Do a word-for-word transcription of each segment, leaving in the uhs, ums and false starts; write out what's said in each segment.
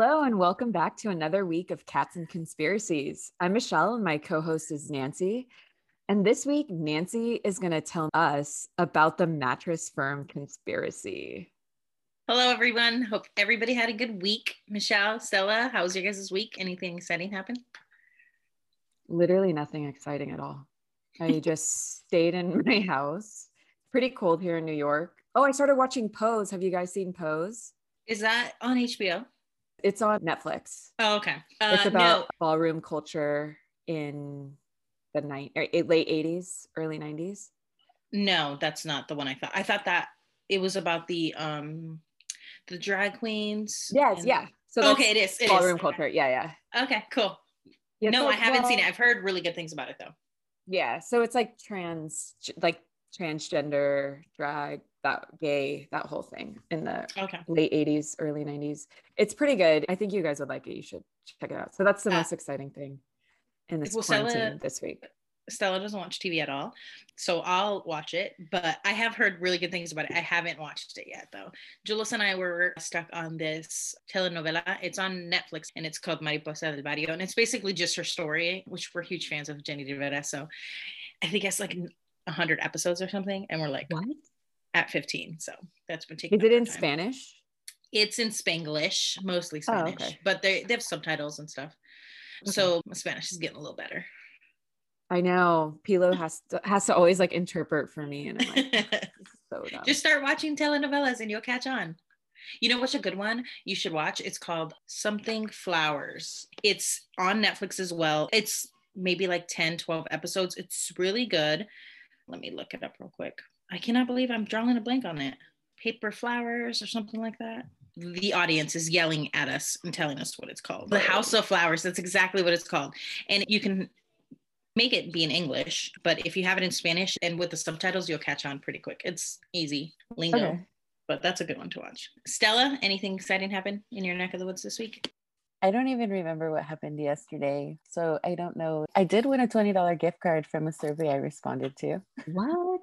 Hello, and welcome back to another week of Cats and Conspiracies. I'm Michelle, and my co-host is Nancy. And this week, Nancy is going to tell us about the Mattress Firm conspiracy. Hello, everyone. Hope everybody had a good week. Michelle, Stella, how was your guys' week? Anything exciting happen? Literally nothing exciting at all. I just stayed in my house. Pretty cold here in New York. Oh, I started watching Pose. Have you guys seen Pose? Is that on H B O? It's on Netflix. Oh, okay. Uh, it's about no. ballroom culture in the night, or late eighties, early nineties. No, that's not the one I thought. I thought that it was about the um, the drag queens. Yes, and... yeah. So that's okay, it is it ballroom is. culture. Okay. Yeah, yeah. Okay, cool. Yeah, no, so I haven't well, seen it. I've heard really good things about it though. Yeah, so it's like trans, like transgender, drag, that gay, that whole thing in the okay. late eighties, early nineties. It's pretty good. I think you guys would like it. You should check it out. So that's the uh, most exciting thing in this well, quarantine Stella, this week. Stella doesn't watch T V at all, so I'll watch it. But I have heard really good things about it. I haven't watched it yet though. Jules and I were stuck on this telenovela. It's on Netflix and it's called Mariposa del Barrio. And it's basically just her story, which we're huge fans of Jenny Rivera. So I think it's like one hundred episodes or something. And we're like, what? At fifteen, so that's been taking. Is it in time. Spanish? It's in Spanglish, mostly Spanish, oh, okay. but they, they have subtitles and stuff. Okay. So my Spanish is getting a little better. I know Pilo has to, has to always like interpret for me, and I'm like, so dumb. Just start watching telenovelas and you'll catch on. You know what's a good one you should watch? It's called Something Flowers. It's on Netflix as well. It's maybe like ten, twelve episodes. It's really good. Let me look it up real quick. I cannot believe I'm drawing a blank on it. Paper flowers or something like that. The audience is yelling at us and telling us what it's called. The House of Flowers, that's exactly what it's called. And you can make it be in English, but if you have it in Spanish and with the subtitles, you'll catch on pretty quick. It's easy lingo, okay. but that's a good one to watch. Stella, anything exciting happen in your neck of the woods this week? I don't even remember what happened yesterday, so I don't know. I did win a twenty dollars gift card from a survey I responded to. What?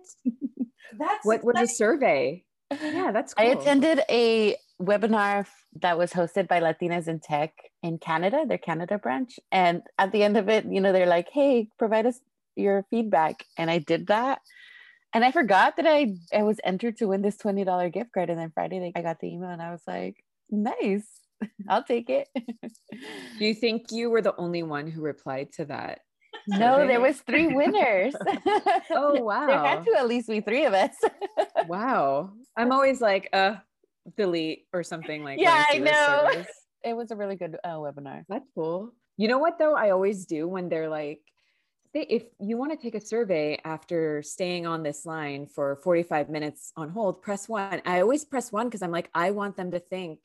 That's what was a survey? Yeah, that's cool. I attended a webinar that was hosted by Latinas in Tech in Canada, their Canada branch. And at the end of it, you know, they're like, hey, provide us your feedback. And I did that. And I forgot that I, I was entered to win this twenty dollars gift card. And then Friday, I got the email and I was like, nice. I'll take it. Do you think you were the only one who replied to that? No, there was three winners. Oh, wow. There had to at least be three of us. Wow. I'm always like, uh, delete or something like that. Yeah, I know. Service. It was a really good uh, webinar. That's cool. You know what, though? I always do when they're like, if you want to take a survey after staying on this line for forty-five minutes on hold, press one. I always press one because I'm like, I want them to think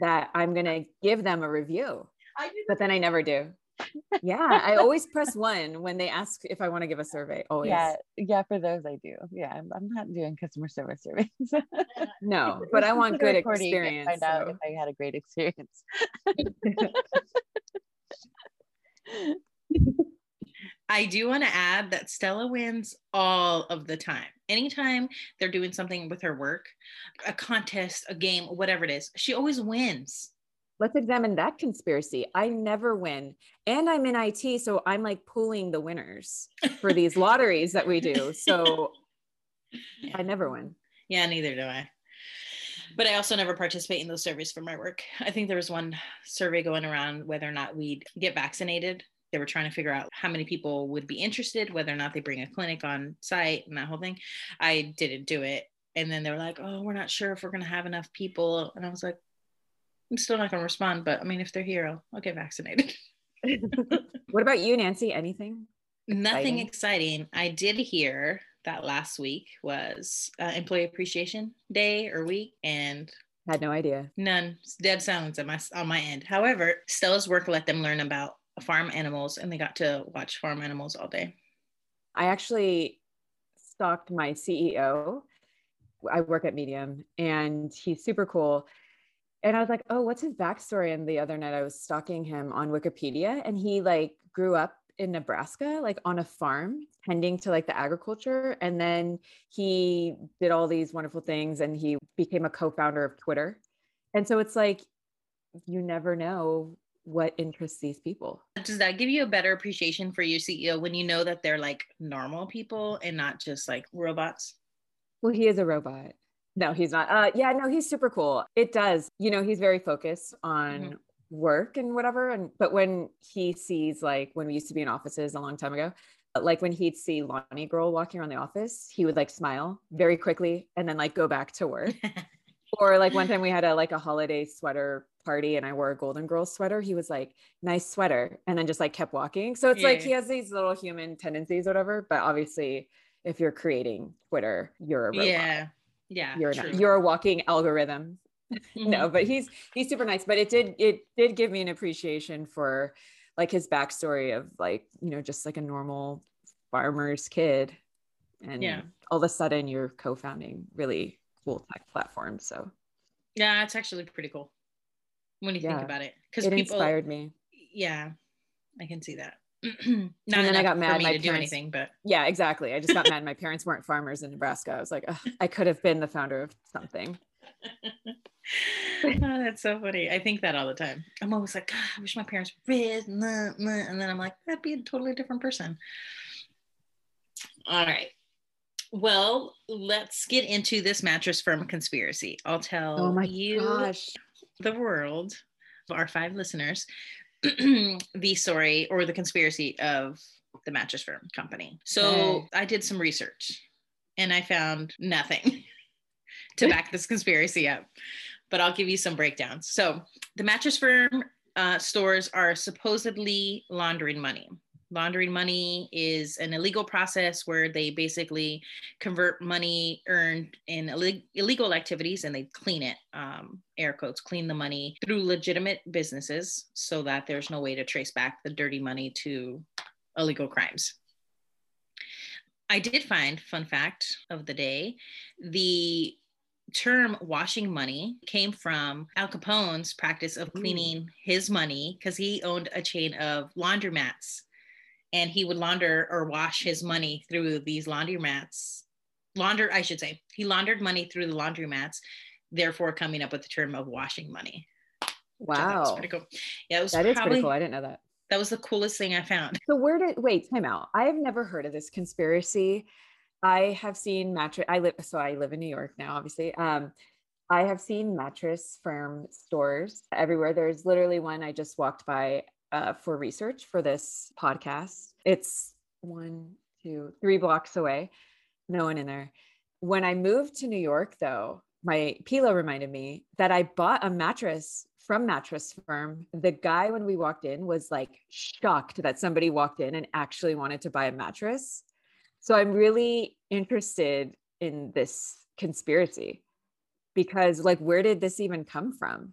that I'm going to give them a review, but then I never do. Yeah. I always press one when they ask if I want to give a survey. Always. Yeah. Yeah. For those I do. Yeah. I'm, I'm not doing customer service surveys. No, but I want good experience. Find out if I had a great experience. I do want to add that Stella wins all of the time. Anytime they're doing something with her work, a contest, a game, whatever it is, she always wins. Let's examine that conspiracy. I never win. And I'm in I T, so I'm like pooling the winners for these lotteries that we do. So yeah. I never win. Yeah, neither do I. But I also never participate in those surveys for my work. I think there was one survey going around whether or not we'd get vaccinated. They were trying to figure out how many people would be interested, whether or not they bring a clinic on site and that whole thing. I didn't do it. And then they were like, oh, we're not sure if we're going to have enough people. And I was like, I'm still not going to respond. But I mean, if they're here, I'll, I'll get vaccinated. What about you, Nancy? Anything? Nothing exciting? exciting. I did hear that last week was uh, Employee Appreciation Day or week. And had no idea. None. Dead silence on my, on my end. However, Stella's work let them learn about farm animals, and they got to watch farm animals all day. I actually stalked my C E O. I work at Medium, and he's super cool. And I was like, oh, what's his backstory? And the other night I was stalking him on Wikipedia, and he like grew up in Nebraska, like on a farm, tending to like the agriculture. And then he did all these wonderful things, and he became a co-founder of Twitter. And so it's like, you never know what interests these people. Does that give you a better appreciation for your C E O when you know that they're like normal people and not just like robots? Well, he is a robot. No, he's not. Uh, yeah, no, he's super cool. It does. You know, he's very focused on mm-hmm. work and whatever. And but when he sees, like when we used to be in offices a long time ago, like when he'd see Lonnie girl walking around the office, he would like smile very quickly and then like go back to work. Or like one time we had a like a holiday sweater party and I wore a Golden Girls sweater. He was like, nice sweater. And then just like kept walking. So it's yeah. like he has these little human tendencies or whatever. But obviously if you're creating Twitter, you're a robot. Yeah. Yeah. You're not, you're a walking algorithm. Mm-hmm. No, but he's he's super nice. But it did it did give me an appreciation for like his backstory of like, you know, just like a normal farmer's kid. And yeah. all of a sudden you're co-founding really cool tech platforms. So yeah, it's actually pretty cool when you yeah. think about it. Because it people, inspired me. Yeah, I can see that. Not and then I got mad. My to parents, do anything, but yeah, exactly. I just got mad. My parents weren't farmers in Nebraska. I was like, ugh, I could have been the founder of something. Oh, that's so funny. I think that all the time. I'm always like, God, I wish my parents were rich. Nah, nah. And then I'm like, that'd be a totally different person. All right. Well, let's get into this Mattress Firm conspiracy. I'll tell oh my you, gosh. the world, our five listeners, the story or the conspiracy of the Mattress Firm company. So I did some research and I found nothing to back this conspiracy up, but I'll give you some breakdowns. So the Mattress Firm uh, stores are supposedly laundering money. Laundering money is an illegal process where they basically convert money earned in illeg- illegal activities and they clean it, um, air quotes, clean the money through legitimate businesses so that there's no way to trace back the dirty money to illegal crimes. I did find, fun fact of the day, the term washing money came from Al Capone's practice of cleaning Ooh. his money because he owned a chain of laundromats. And he would launder or wash his money through these laundromats. Launder, I should say. He laundered money through the laundromats, therefore coming up with the term of washing money. Wow. That's pretty cool. Yeah, it was that is probably, pretty cool. I didn't know that. That was the coolest thing I found. So where did, wait, time out. I have never heard of this conspiracy. I have seen mattress, I live, so I live in New York now, obviously. Um, I have seen Mattress Firm stores everywhere. There's literally one I just walked by Uh, for research for this podcast. It's one, two, three blocks away. No one in there. When I moved to New York, though, my Pilo reminded me that I bought a mattress from Mattress Firm. The guy, when we walked in, was like shocked that somebody walked in and actually wanted to buy a mattress. So I'm really interested in this conspiracy because, like, where did this even come from?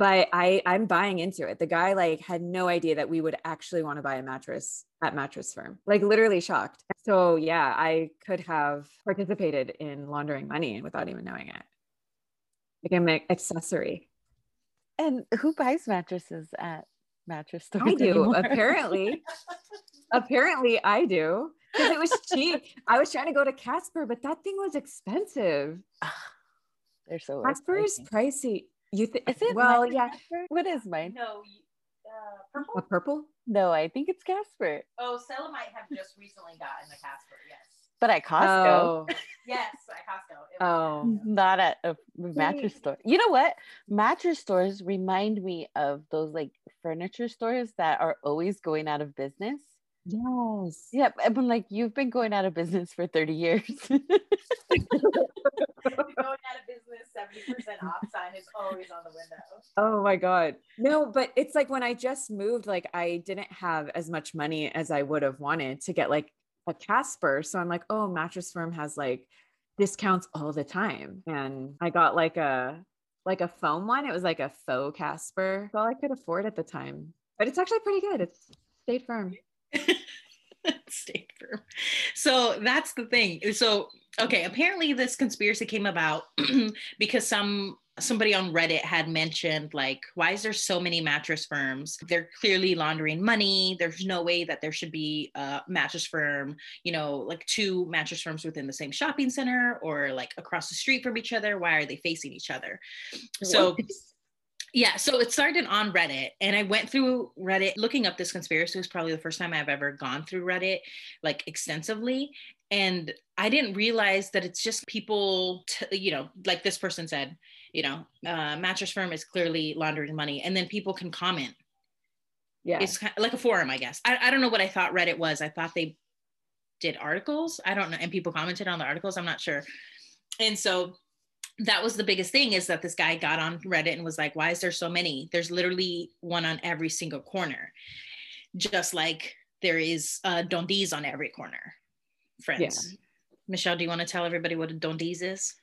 But I, I'm buying into it. The guy like had no idea that we would actually want to buy a mattress at Mattress Firm, like literally shocked. So yeah, I could have participated in laundering money without even knowing it. Like I'm an accessory. And who buys mattresses at mattress stores? I do, anymore? apparently. Apparently I do, because it was cheap. I was trying to go to Casper, but that thing was expensive. They're so Casper is pricey. You think is it well mine? Yeah what is mine no uh purple a purple no I think it's Casper. Oh, Stella might have just recently gotten the Casper. Yes, but at Costco. Oh. Yes, at Costco. It was oh Costco. Not at a mattress store. You know what, mattress stores remind me of those like furniture stores that are always going out of business. Yes. Yep. Yeah, I'm like, you've been going out of business for thirty years. You're going out of business. Seventy percent off sign is always on the window. Oh my God. No, but it's like when I just moved, like I didn't have as much money as I would have wanted to get like a Casper. So I'm like, oh, Mattress Firm has like discounts all the time. And I got like a, like a foam one. It was like a faux Casper. That's all I could afford at the time, but it's actually pretty good. It's stayed firm. Stay firm. So that's the thing. So okay, apparently this conspiracy came about because some somebody on Reddit had mentioned like, why is there so many mattress firms? They're clearly laundering money. There's no way that there should be a mattress firm, you know, like two mattress firms within the same shopping center or like across the street from each other. Why are they facing each other? So Yeah, so it started on Reddit, and I went through Reddit looking up this conspiracy. It was probably the first time I've ever gone through Reddit like extensively. And I didn't realize that it's just people, t- you know, like this person said, you know, uh, Mattress Firm is clearly laundering money, and then people can comment. Yeah. It's kind of like a forum, I guess. I, I don't know what I thought Reddit was. I thought they did articles. I don't know. And people commented on the articles. I'm not sure. And so that was the biggest thing, is that this guy got on Reddit and was like, why is there so many? There's literally one on every single corner. Just like there is uh, Dundee's on every corner. Friends. Yeah. Michelle, do you want to tell everybody what a Dundee's is?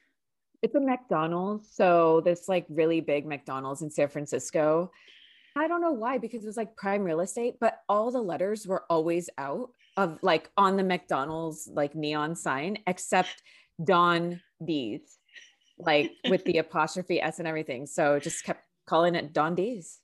It's a McDonald's. So this like really big McDonald's in San Francisco. I don't know why, because it was like prime real estate, but all the letters were always out of like on the McDonald's like neon sign, except Dundee's, like with the apostrophe S and everything. So just kept calling it Dundee's.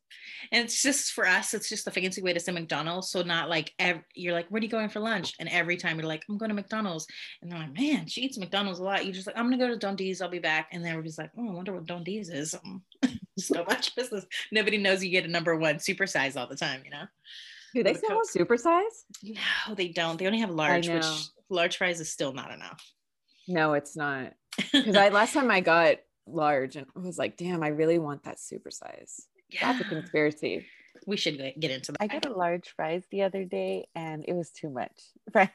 And it's just for us, it's just a fancy way to say McDonald's. So not like ev- you're like, where are you going for lunch? And every time you're like, I'm going to McDonald's. And they're like, man, she eats McDonald's a lot. You're just like, I'm going to go to Dundee's. I'll be back. And then everybody's like, oh, I wonder what Dundee's is. So much business. Nobody knows you get a number one supersize all the time, you know? Do they still have supersize? No, they don't. They only have large, which large fries is still not enough. No, it's not. Because I last time I got large and I was like, damn, I really want that supersize. Yeah. That's a conspiracy. We should get into that. I got a large fries the other day and it was too much. Fries.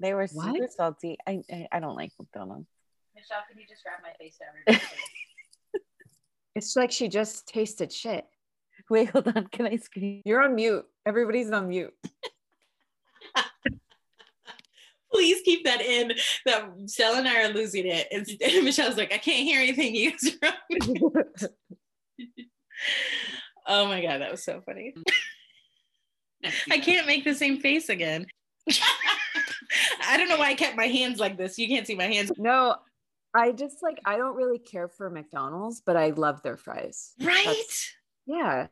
They were what? Super salty. I, I I don't like McDonald's. Michelle, can you just grab my face to everybody? It's like she just tasted shit. Wait, hold on. Can I scream? You're on mute. Everybody's on mute. Please keep that in. That Michelle and I are losing it. It's, and Michelle's like, I can't hear anything. You guys are on mute. Oh my God, that was so funny. I can't make the same face again. I don't know why I kept my hands like this. You can't see my hands. No. I just like, I don't really care for McDonald's, but I love their fries. Right? That's, yeah.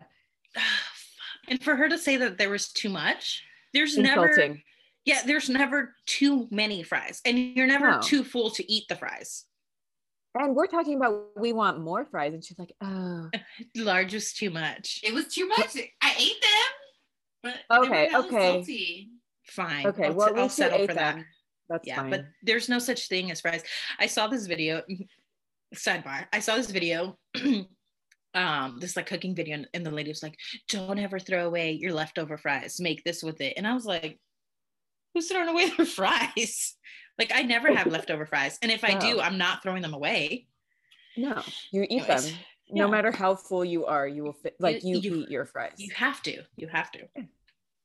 And for her to say that there was too much, there's insulting. Never, yeah, there's never too many fries, and you're never no. too full to eat the fries. And we're talking about, we want more fries. And she's like, oh. Large was too much. It was too much. I ate them. But okay. Okay. Salty. Fine. Okay. I'll, well, t- I'll settle for that. Them. That's yeah, fine. But there's no such thing as fries. I saw this video, sidebar, I saw this video, um, this like cooking video, and the lady was like, don't ever throw away your leftover fries, make this with it. And I was like, who's throwing away their fries? Like, I never have leftover fries. And if I do, I'm not throwing them away. No, you eat Anyways, them. No yeah. matter how full you are, you will fit, like you, you, you eat your fries. You have to, you have to. Yeah.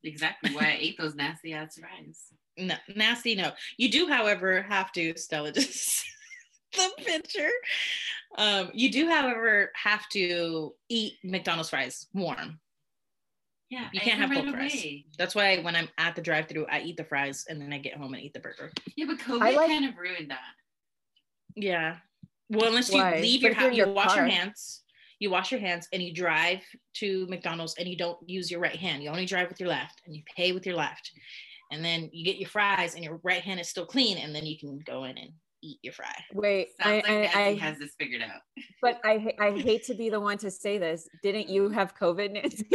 Exactly why I ate those nasty ass fries. No, nasty, no. You do, however, have to, Stella, just the picture. Um, you do, however, have to eat McDonald's fries warm. Yeah, you can't have cold right fries. Away. That's why when I'm at the drive-thru, I eat the fries and then I get home and eat the burger. Yeah, but COVID like, kind of ruined that. Yeah. Well, unless you why? leave your house, you your wash car. your hands. You wash your hands and you drive to McDonald's and you don't use your right hand. You only drive with your left and you pay with your left. And then you get your fries and your right hand is still clean. And then you can go in and eat your fry. Wait, Sounds I, like I, I has this figured out. But I I hate to be the one to say this. Didn't you have COVID, Nancy?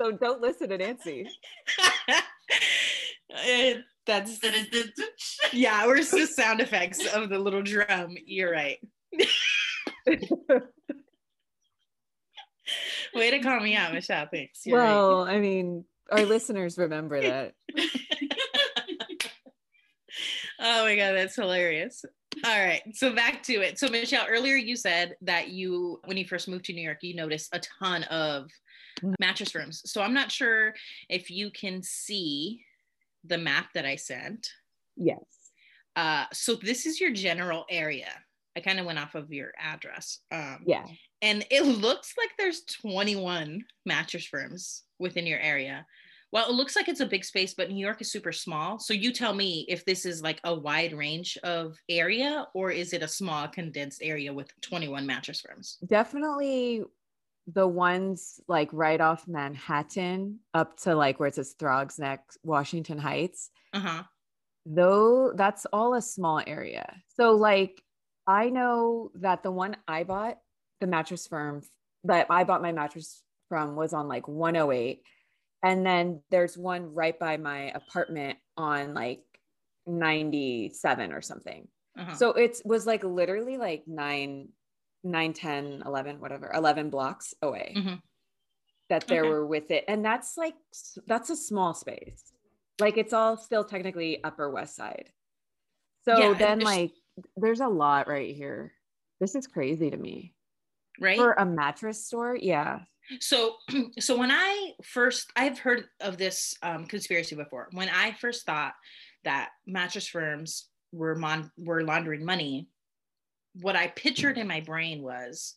So don't listen to Nancy. That's yeah, we're just sound effects of the little drum. You're right. Way to call me out, Michelle. Thanks. You're well, right. I mean, our listeners remember that. Oh my God, that's hilarious. All right, so back to it. So Michelle, earlier you said that you, when you first moved to New York, you noticed a ton of mattress firms. So I'm not sure if you can see the map that I sent. Yes. Uh, so this is your general area. I kind of went off of your address. Um, yeah. And it looks like there's twenty-one mattress firms within your area. Well, it looks like it's a big space, but New York is super small. So you tell me if this is like a wide range of area, or is it a small condensed area with twenty-one mattress firms? Definitely the ones like right off Manhattan up to like where it says Throg's Neck, Washington Heights. Uh-huh. Though that's all a small area. So like, I know that the one I bought, the Mattress Firm that I bought my mattress from was on like one oh eight. And then there's one right by my apartment on like ninety-seven or something. Uh-huh. So it was like literally like nine, nine, ten, eleven, whatever, eleven blocks away mm-hmm. that there okay. were with it. And that's like, that's a small space. Like it's all still technically Upper West Side. So yeah, then like, there's a lot right here. This is crazy to me. Right? For a mattress store. Yeah. So, so when I first, I've heard of this um, conspiracy before. When I first thought that mattress firms were mon- were laundering money, what I pictured in my brain was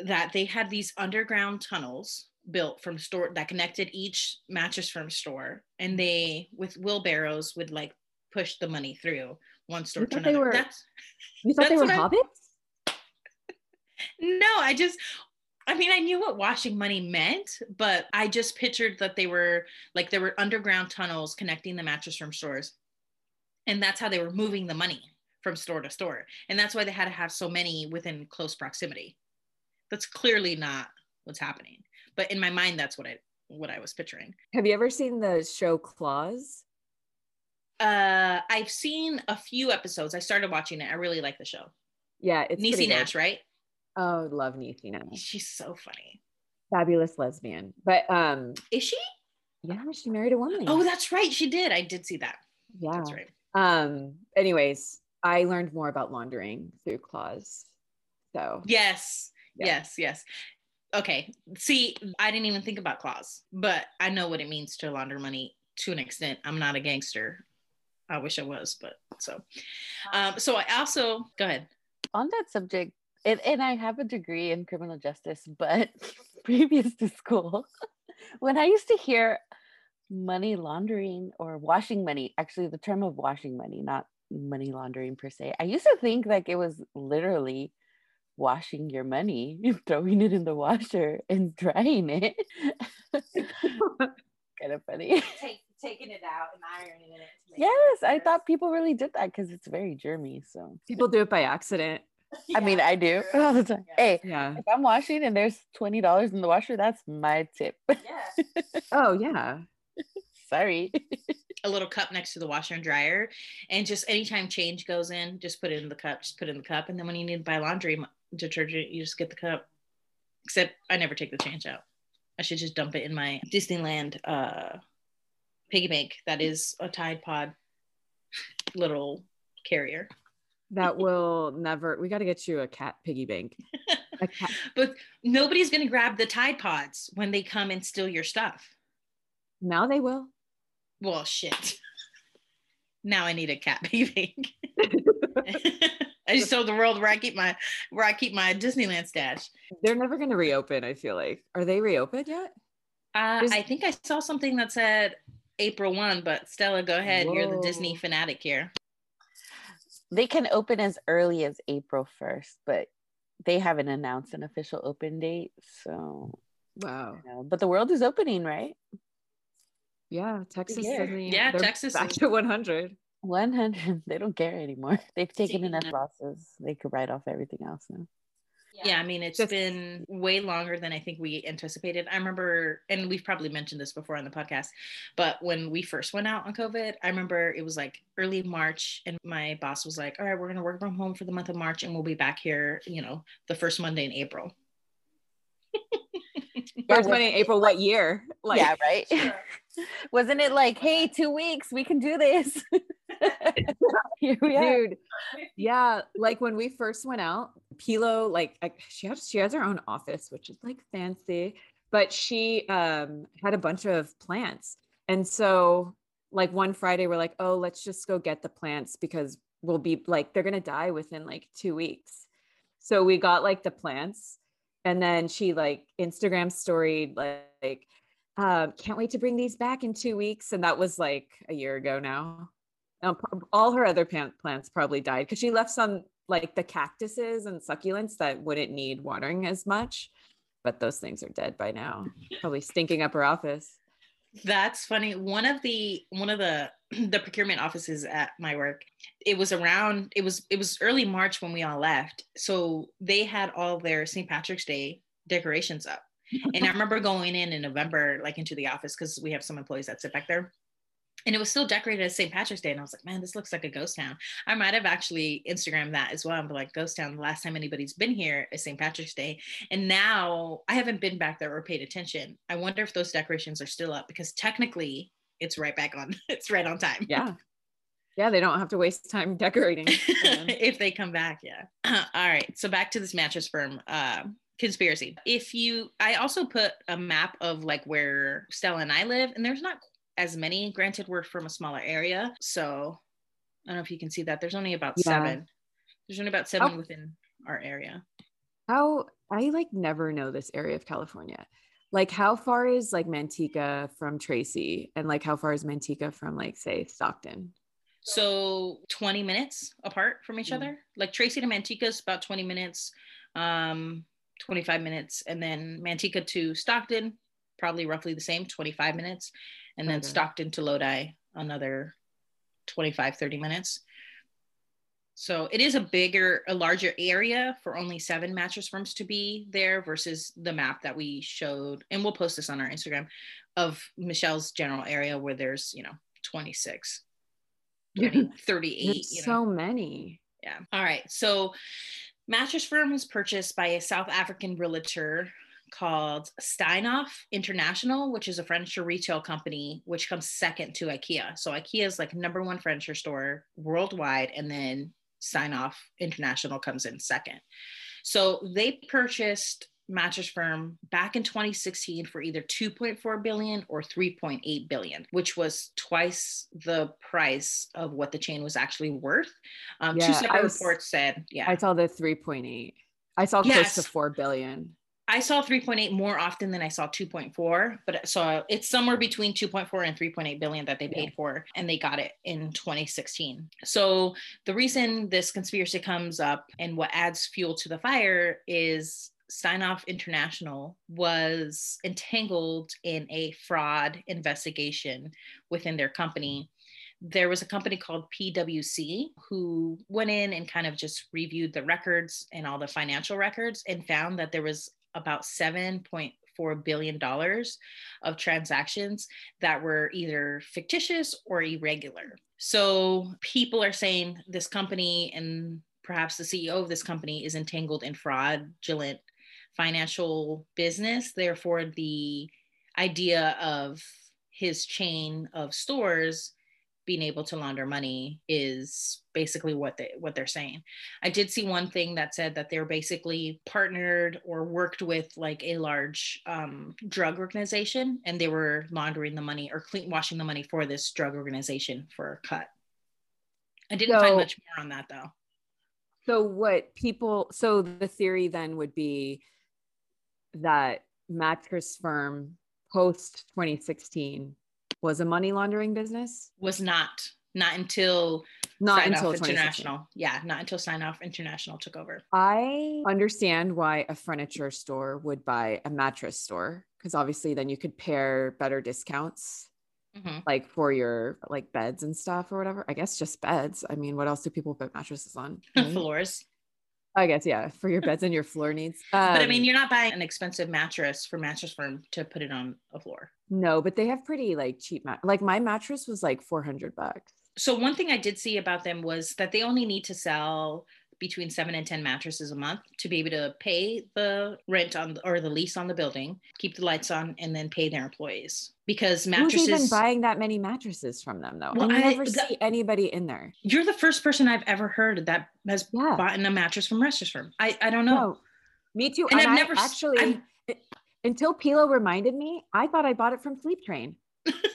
that they had these underground tunnels built from store that connected each mattress firm store, and they with wheelbarrows would like push the money through one store you to another. Were, that's, you thought that's they were hobbits? I, no, I just. I mean, I knew what washing money meant, but I just pictured that they were like there were underground tunnels connecting the mattress firm stores. And that's how they were moving the money from store to store. And that's why they had to have so many within close proximity. That's clearly not what's happening. But in my mind, that's what I what I was picturing. Have you ever seen the show Claws? Uh, I've seen a few episodes. I started watching it. I really like the show. Yeah, it's Niecy Nash, right? Oh, love Niecy Nash. She's so funny. Fabulous lesbian. But um is she? Yeah, she married a woman. Oh, that's right. She did. I did see that. Yeah. That's right. Um, anyways, I learned more about laundering through Claws. So yes, yeah. yes, yes. Okay. See, I didn't even think about Claws, but I know what it means to launder money to an extent. I'm not a gangster. I wish I was, but so um, so I also go ahead. On that subject. And, and I have a degree in criminal justice, but previous to school, when I used to hear money laundering or washing money, actually the term of washing money, not money laundering per se, I used to think like it was literally washing your money and throwing it in the washer and drying it. Kind of funny. Take, taking it out and ironing it. Yes, it I thought people really did that because it's very germy. So people do it by accident. Yeah, I mean, I do true. all the time. Yeah. Hey, yeah. If I'm washing and there's twenty dollars in the washer, that's my tip. Yeah. Oh, yeah. Sorry. A little cup next to the washer and dryer. And just anytime change goes in, just put it in the cup. Just put it in the cup. And then when you need to buy laundry detergent, you just get the cup. Except I never take the change out. I should just dump it in my Disneyland uh, piggy bank. That is a Tide Pod little carrier. That will never, we got to get you a cat piggy bank. A cat. But nobody's going to grab the Tide Pods when they come and steal your stuff. Now they will. Well, shit. Now I need a cat piggy bank. I just told the world where I keep my, where I keep my Disneyland stash. They're never going to reopen, I feel like. Are they reopened yet? Uh, Is- I think I saw something that said April first, but Stella, go ahead. Whoa. You're the Disney fanatic here. They can open as early as April first, but they haven't announced an official open date. So, wow. You know, but the world is opening, right? Yeah, Texas. Yeah, Disney, yeah Texas. Back is- to one hundred. one hundred. They don't care anymore. They've taken See, enough yeah. losses. They could write off everything else now. Yeah, I mean, it's Just- been way longer than I think we anticipated. I remember, and we've probably mentioned this before on the podcast, but when we first went out on COVID, I remember it was like early March and my boss was like, all right, we're going to work from home for the month of March and we'll be back here, you know, the first Monday in April. First Monday in April, what year? Like, yeah, right? Sure. Wasn't it like, hey, two weeks, we can do this. Here we are. Dude, yeah, like when we first went out, Pilo, like I, she has she has her own office, which is like fancy, but she um had a bunch of plants. And so like one Friday we're like, oh, let's just go get the plants because we'll be like, they're gonna die within like two weeks. So we got like the plants and then she like Instagram storied like, like Uh, can't wait to bring these back in two weeks. And that was like a year ago now. Um, all her other plant plants probably died because she left some like the cactuses and succulents that wouldn't need watering as much. But those things are dead by now, probably stinking up her office. That's funny. One of the one of the the procurement offices at my work, it was around, it was it was early March when we all left. So they had all their Saint Patrick's Day decorations up. And I remember going in in November, like into the office, because we have some employees that sit back there. And it was still decorated as Saint Patrick's Day. And I was like, man, this looks like a ghost town. I might have actually Instagrammed that as well. I'm like, ghost town, the last time anybody's been here is Saint Patrick's Day. And now I haven't been back there or paid attention. I wonder if those decorations are still up, because technically it's right back on, it's right on time. Yeah. Yeah. They don't have to waste time decorating. If they come back. Yeah. All right. So back to this Mattress Firm. Uh, conspiracy. If you, I also put a map of like where Stella and I live, and there's not as many. Granted, we're from a smaller area, so I don't know if you can see that. There's only about yeah. seven. There's only about seven oh. within our area. How I like never know this area of California. Like, how far is like Manteca from Tracy, and like how far is Manteca from like say Stockton? So twenty minutes apart from each mm. other. Like Tracy to Manteca is about twenty minutes, um, twenty-five minutes, and then Manteca to Stockton, probably roughly the same, twenty-five minutes. And then okay. Stockton to Lodi, another twenty-five, thirty minutes. So it is a bigger, a larger area for only seven Mattress Firms to be there versus the map that we showed. And we'll post this on our Instagram of Michelle's general area where there's, you know, twenty-six, thirty, thirty-eight. There's you know. So many. Yeah. All right. So Mattress Firm was purchased by a South African realtor called Steinhoff International, which is a furniture retail company, which comes second to IKEA. So IKEA is like number one furniture store worldwide, and then Steinhoff International comes in second. So they purchased Mattress Firm back in twenty sixteen for either two point four billion dollars or three point eight billion dollars, which was twice the price of what the chain was actually worth. Um, yeah, two separate was, reports said, yeah. I saw the three point eight. I saw close yes. to four billion dollars. I saw three point eight more often than I saw two point four, but so it's somewhere between two point four and three point eight billion that they paid yeah. for, and they got it in twenty sixteen. So the reason this conspiracy comes up and what adds fuel to the fire is Steinhoff International was entangled in a fraud investigation within their company. There was a company called P W C who went in and kind of just reviewed the records and all the financial records and found that there was about seven point four billion dollars of transactions that were either fictitious or irregular. So people are saying this company and perhaps the C E O of this company is entangled in fraudulent financial business. Therefore, the idea of his chain of stores being able to launder money is basically what they what they're saying. I did see one thing that said that they're basically partnered or worked with like a large um, drug organization, and they were laundering the money or clean washing the money for this drug organization for a cut. I didn't so, find much more on that though. So what people, so the theory then would be that Mattress Firm post twenty sixteen was a money laundering business? Was not. Not until not until International. Yeah, not until Steinhoff International took over. I understand why a furniture store would buy a mattress store, because obviously then you could pair better discounts mm-hmm. like for your like beds and stuff or whatever. I guess just beds. I mean, what else do people put mattresses on? Floors. I guess, yeah, for your beds and your floor needs. Um, but I mean, you're not buying an expensive mattress for Mattress Firm to put it on a floor. No, but they have pretty like cheap, mat- like my mattress was like four hundred bucks. So one thing I did see about them was that they only need to sell between seven and ten mattresses a month to be able to pay the rent on or the lease on the building, keep the lights on, and then pay their employees. Because mattresses, who's even buying that many mattresses from them though? Well, I never I, the, see anybody in there. You're the first person I've ever heard that has yeah. bought a mattress from Mattress Firm. I I don't know. No, me too. And, and I've I never actually I'm, until Pilo reminded me, I thought I bought it from Sleep Train.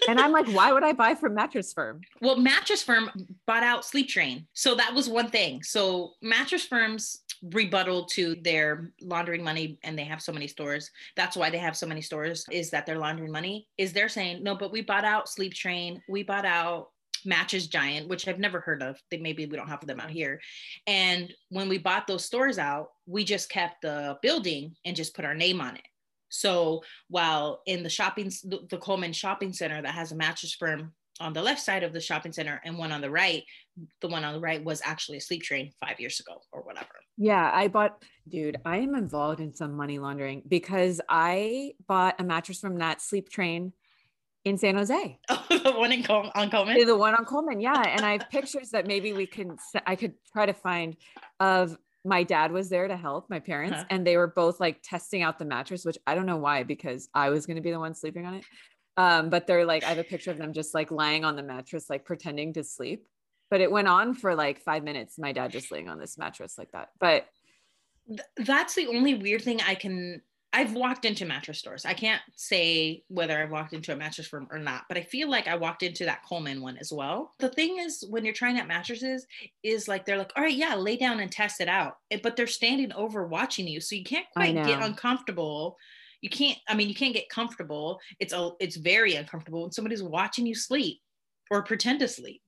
And I'm like, why would I buy from Mattress Firm? Well, Mattress Firm bought out Sleep Train. So that was one thing. So Mattress Firm's rebuttal to their laundering money, and they have so many stores. That's why they have so many stores, is that they're laundering money, is they're saying, no, but we bought out Sleep Train. We bought out Mattress Giant, which I've never heard of. They, maybe we don't have them out here. And when we bought those stores out, we just kept the building and just put our name on it. So while in the shopping, the Coleman Shopping Center that has a Mattress Firm on the left side of the shopping center and one on the right, the one on the right was actually a Sleep Train five years ago or whatever. Yeah, I bought, dude, I am involved in some money laundering because I bought a mattress from that Sleep Train in San Jose. Oh, the one in Col- on Coleman? The one on Coleman, yeah. And I have pictures that maybe we can, I could try to find of, my dad was there to help my parents, huh. and they were both like testing out the mattress, which I don't know why, because I was going to be the one sleeping on it. Um, but they're like, I have a picture of them just like lying on the mattress, like pretending to sleep. But it went on for like five minutes. My dad just laying on this mattress like that. But Th- that's the only weird thing I can, I've walked into mattress stores. I can't say whether I've walked into a Mattress Firm or not, but I feel like I walked into that Coleman one as well. The thing is, when you're trying out mattresses, is like, they're like, all right, yeah, lay down and test it out. But they're standing over watching you. So you can't quite get uncomfortable. You can't, I mean, you can't get comfortable. It's a, it's very uncomfortable when somebody's watching you sleep or pretend to sleep.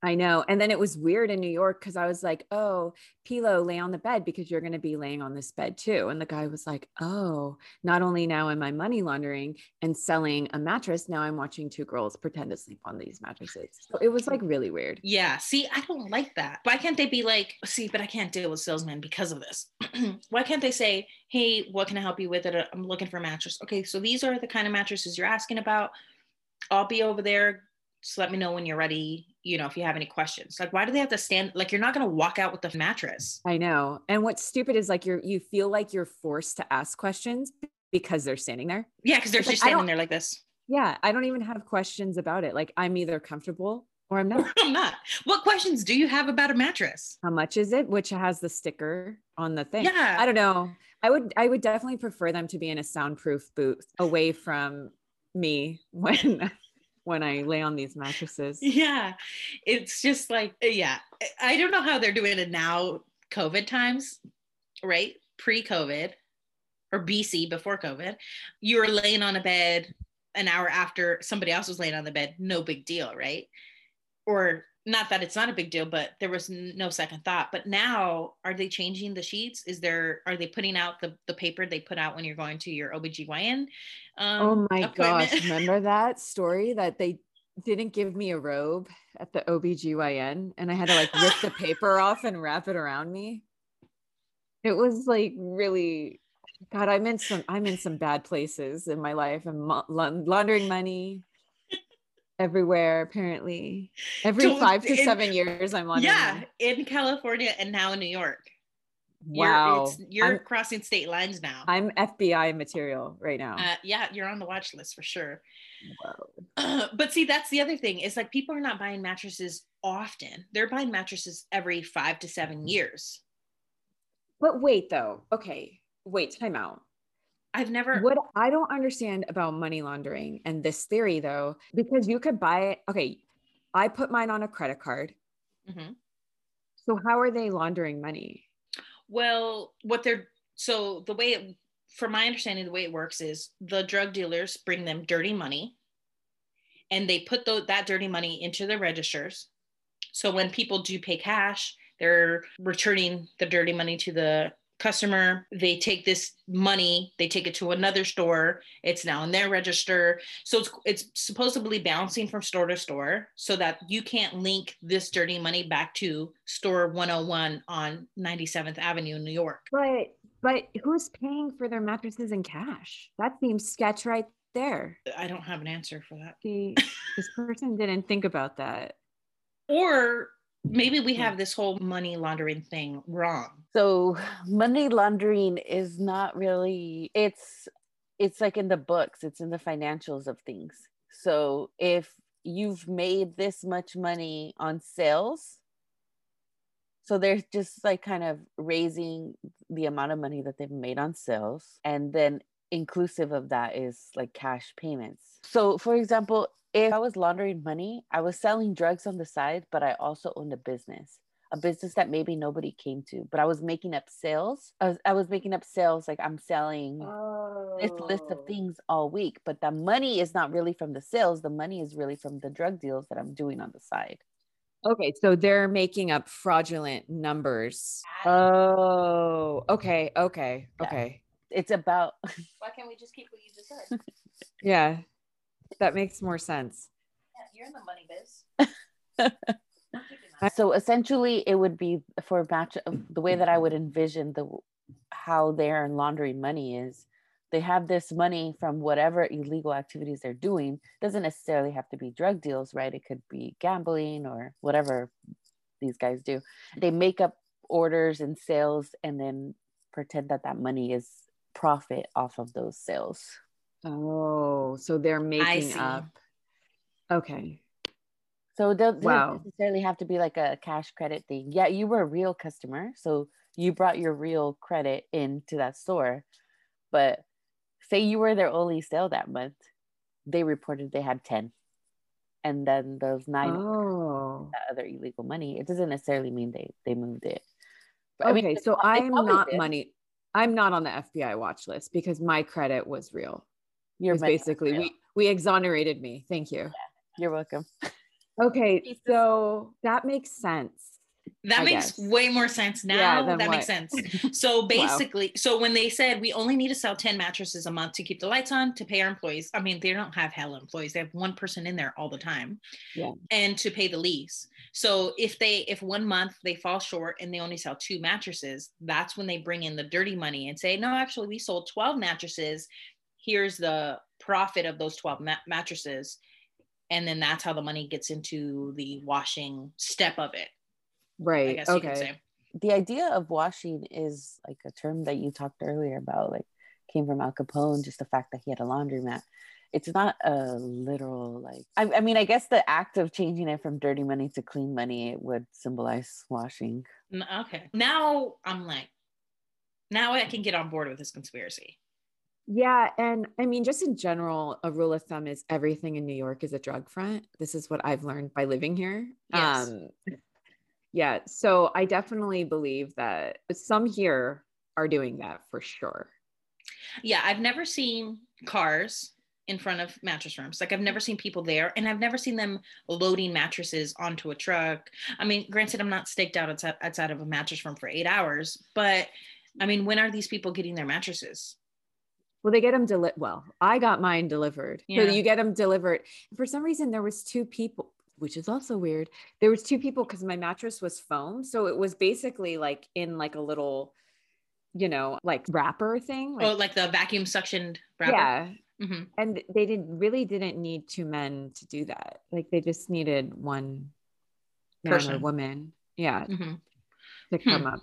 I know. And then it was weird in New York because I was like, oh, Pilo, lay on the bed because you're going to be laying on this bed too. And the guy was like, oh, not only now am I money laundering and selling a mattress, now I'm watching two girls pretend to sleep on these mattresses. So it was like really weird. Yeah. See, I don't like that. Why can't they be like, see, but I can't deal with salesmen because of this. Why can't they say, hey, what can I help you with? I'm looking for a mattress. Okay. So these are the kind of mattresses you're asking about. I'll be over there. Just let me know when you're ready. You know, if you have any questions, like, why do they have to stand? Like, you're not going to walk out with the mattress. I know. And what's stupid is like, you're, you feel like you're forced to ask questions because they're standing there. Yeah. Cause they're it's just like, standing there like this. Yeah. I don't even have questions about it. Like, I'm either comfortable or I'm not. I'm not. What questions do you have about a mattress? How much is it? Which has the sticker on the thing. Yeah. I don't know. I would, I would definitely prefer them to be in a soundproof booth away from me when when I lay on these mattresses. Yeah. It's just like, yeah. I don't know how they're doing it now, COVID times, right? Pre-COVID or B C, before COVID, you were laying on a bed an hour after somebody else was laying on the bed. No big deal, right? Or not that it's not a big deal, but there was no second thought. But now, are they changing the sheets? Is there, are they putting out the, the paper they put out when you're going to your O B G Y N? Um, oh my gosh. Remember that story that they didn't give me a robe at the O B G Y N and I had to like rip the paper off and wrap it around me. It was like really, God, I'm in some, I'm in some bad places in my life. I'm laundering money everywhere. Apparently every Don't, five to in, seven years I'm laundering. Yeah. In California and now in New York. Wow. You're, it's, you're crossing state lines now. I'm F B I material right now. Uh, yeah, you're on the watch list for sure. Uh, but see, that's the other thing. It's like people are not buying mattresses often. They're buying mattresses every five to seven years. But wait though. Okay. Wait, time out. I've never. What I don't understand about money laundering and this theory though, because you could buy it. Okay. I put mine on a credit card. Mm-hmm. So how are they laundering money? Well, what they're, so the way, it, from my understanding, the way it works is the drug dealers bring them dirty money and they put the, that dirty money into the registers. So when people do pay cash, they're returning the dirty money to the customer. They take this money, they take it to another store. It's now in their register. So it's, it's supposedly bouncing from store to store so that you can't link this dirty money back to store one oh one on ninety-seventh Avenue in New York. But, but who's paying for their mattresses in cash? That seems sketch right there. I don't have an answer for that. The, this person didn't think about that. Or maybe we have this whole money laundering thing wrong. So money laundering is not really, it's it's like in the books, it's in the financials of things. So if you've made this much money on sales, so they're just like kind of raising the amount of money that they've made on sales. And then inclusive of that is like cash payments. So for example, if I was laundering money, I was selling drugs on the side, but I also owned a business, a business that maybe nobody came to, but I was making up sales. I was, I was making up sales. Like I'm selling oh. this list of things all week, but the money is not really from the sales. The money is really from the drug deals that I'm doing on the side. Okay. So they're making up fraudulent numbers. Oh, okay. Okay. Yeah. Okay. It's about. Why can't we just keep what you just said? Yeah. That makes more sense. Yeah, you're in the money biz. So essentially it would be for a match of the way that I would envision the how they're laundering money is they have this money from whatever illegal activities they're doing. It doesn't necessarily have to be drug deals, right? It could be gambling or whatever these guys do. They make up orders and sales and then pretend that that money is profit off of those sales. Oh, so they're making up. Okay. So it doesn't wow. necessarily have to be like a cash credit thing. Yeah, you were a real customer. So you brought your real credit into that store. But say you were their only sale that month, they reported they had ten. And then those nine oh. that other illegal money, it doesn't necessarily mean they they moved it. But, okay, I mean, so I'm not did. money. I'm not on the F B I watch list because my credit was real. You're basically real. we we exonerated me. Thank you. Yeah, you're welcome. Okay, so that makes sense. That I makes guess. way more sense now. Yeah, that what? makes sense. So basically, wow. so when they said we only need to sell ten mattresses a month to keep the lights on, to pay our employees. I mean, they don't have hell employees. They have one person in there all the time. Yeah. And to pay the lease. So if they, if one month they fall short and they only sell two mattresses, that's when they bring in the dirty money and say, no, actually we sold twelve mattresses. Here's the profit of those twelve ma- mattresses. And then that's how the money gets into the washing step of it. Right. I guess okay. You could say. The idea of washing is like a term that you talked earlier about, like came from Al Capone, just the fact that he had a laundromat. It's not a literal, like, I, I mean, I guess the act of changing it from dirty money to clean money, it would symbolize washing. Okay. Now I'm like, now I can get on board with this conspiracy. Yeah. And I mean, just in general, a rule of thumb is everything in New York is a drug front. This is what I've learned by living here. Yes. Um, Yeah. So I definitely believe that some here are doing that for sure. Yeah. I've never seen cars in front of Mattress Firms. Like I've never seen people there and I've never seen them loading mattresses onto a truck. I mean, granted, I'm not staked out outside, outside of a Mattress Firm for eight hours, but I mean, when are these people getting their mattresses? Well, they get them deli- Well, I got mine delivered. Yeah. So you get them delivered. For some reason, there was two people. Which is also weird. There was two people because my mattress was foam. So it was basically like in like a little, you know, like wrapper thing. Like, oh, like the vacuum suctioned wrapper. Yeah. Mm-hmm. And they didn't really didn't need two men to do that. Like they just needed one person or woman. Yeah. Mm-hmm. To come hmm. up.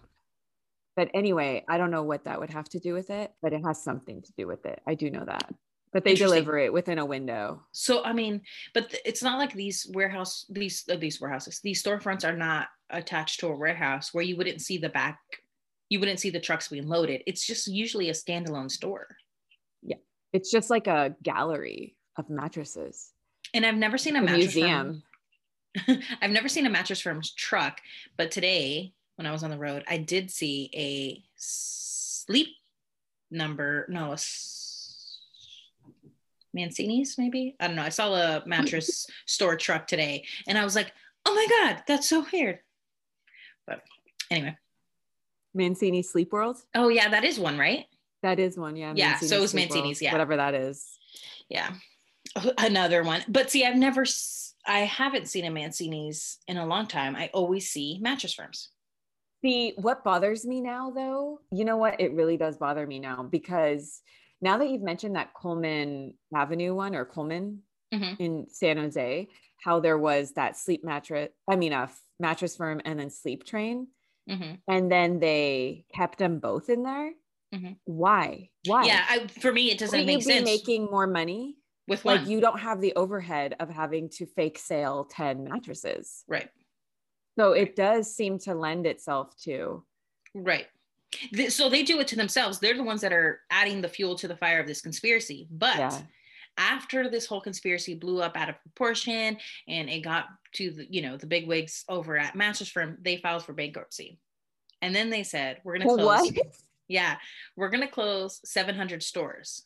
But anyway, I don't know what that would have to do with it, but it has something to do with it. I do know that. But they deliver it within a window. So, I mean, but th- it's not like these warehouse, these, uh, these warehouses, these storefronts are not attached to a warehouse where you wouldn't see the back, you wouldn't see the trucks being loaded. It's just usually a standalone store. Yeah. It's just like a gallery of mattresses. And I've never seen a, a mattress museum. Firm, I've never seen a Mattress Firm's truck, but today when I was on the road, I did see a sleep number, no, a Mancini's maybe? I don't know. I saw a mattress store truck today and I was like, oh my God, that's so weird. But anyway. Mancini Sleep World? Oh yeah, that is one, right? That is one, yeah. Yeah, Mancini's so it was Sleep Mancini's, World, yeah. Whatever that is. Yeah. Another one. But see, I've never, I haven't seen a Mancini's in a long time. I always see Mattress Firms. See, what bothers me now though, you know what? It really does bother me now because now that you've mentioned that Coleman Avenue one or Coleman mm-hmm. in San Jose, how there was that sleep mattress, I mean, a f- mattress firm and then Sleep Train. Mm-hmm. And then they kept them both in there. Mm-hmm. Why? Why? Yeah. I, for me, it doesn't Will make you be sense. Making more money with one. Like you don't have the overhead of having to fake sale ten mattresses. Right. So right. It does seem to lend itself to. Right. So they do it to themselves. They're the ones that are adding the fuel to the fire of this conspiracy. But yeah. After this whole conspiracy blew up out of proportion and it got to the, you know, the bigwigs over at Mattress Firm, they filed for bankruptcy. And then they said, we're going to close. What? Yeah. We're going to close seven hundred stores.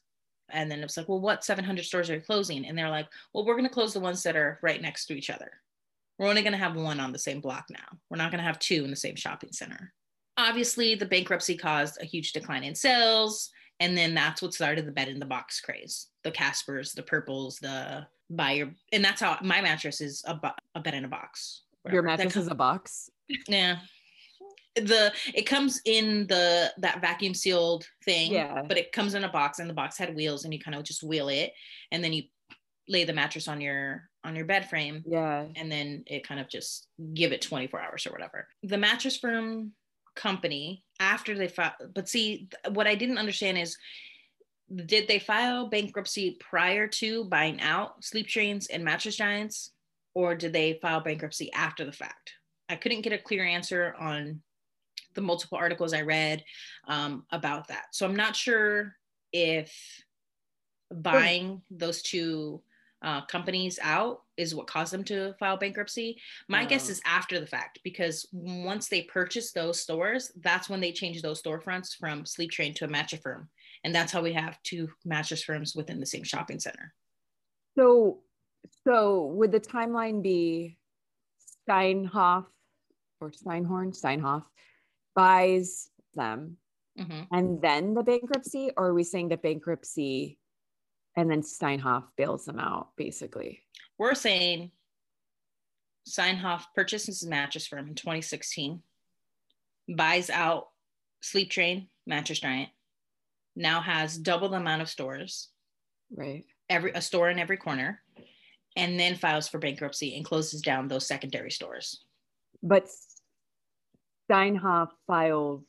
And then it's like, well, what seven hundred stores are closing? And they're like, well, we're going to close the ones that are right next to each other. We're only going to have one on the same block now. We're not going to have two in the same shopping center. Obviously, the bankruptcy caused a huge decline in sales. And then that's what started the bed in the box craze. The Caspers, the Purples, the buyer. And that's how my mattress is a, bu- a bed in a box. whatever. Your mattress is a box? Yeah. The it comes in the that vacuum sealed thing, yeah, but it comes in a box, and the box had wheels, and you kind of just wheel it, and then you lay the mattress on your on your bed frame, yeah, and then it kind of just give it twenty-four hours or whatever. The Mattress Firm company, after they filed, but see what I didn't understand is, did they file bankruptcy prior to buying out Sleep Trains and Mattress Giants, or did they file bankruptcy after the fact? I couldn't get a clear answer on the multiple articles I read um, about that. So I'm not sure if buying those two uh, companies out is what caused them to file bankruptcy. My oh. guess is after the fact, because once they purchased those stores, that's when they changed those storefronts from Sleep Train to a Mattress Firm. And that's how we have two mattress firms within the same shopping center. So, so would the timeline be Steinhoff or Steinhorn, Steinhoff buys them, mm-hmm, and then the bankruptcy, or are we saying the bankruptcy and then Steinhoff bails them out, basically? We're saying Steinhoff purchases Mattress Firm in twenty sixteen, buys out Sleep Train, Mattress Giant, now has double the amount of stores, right? Every a store in every corner, and then files for bankruptcy and closes down those secondary stores. But Steinhoff filed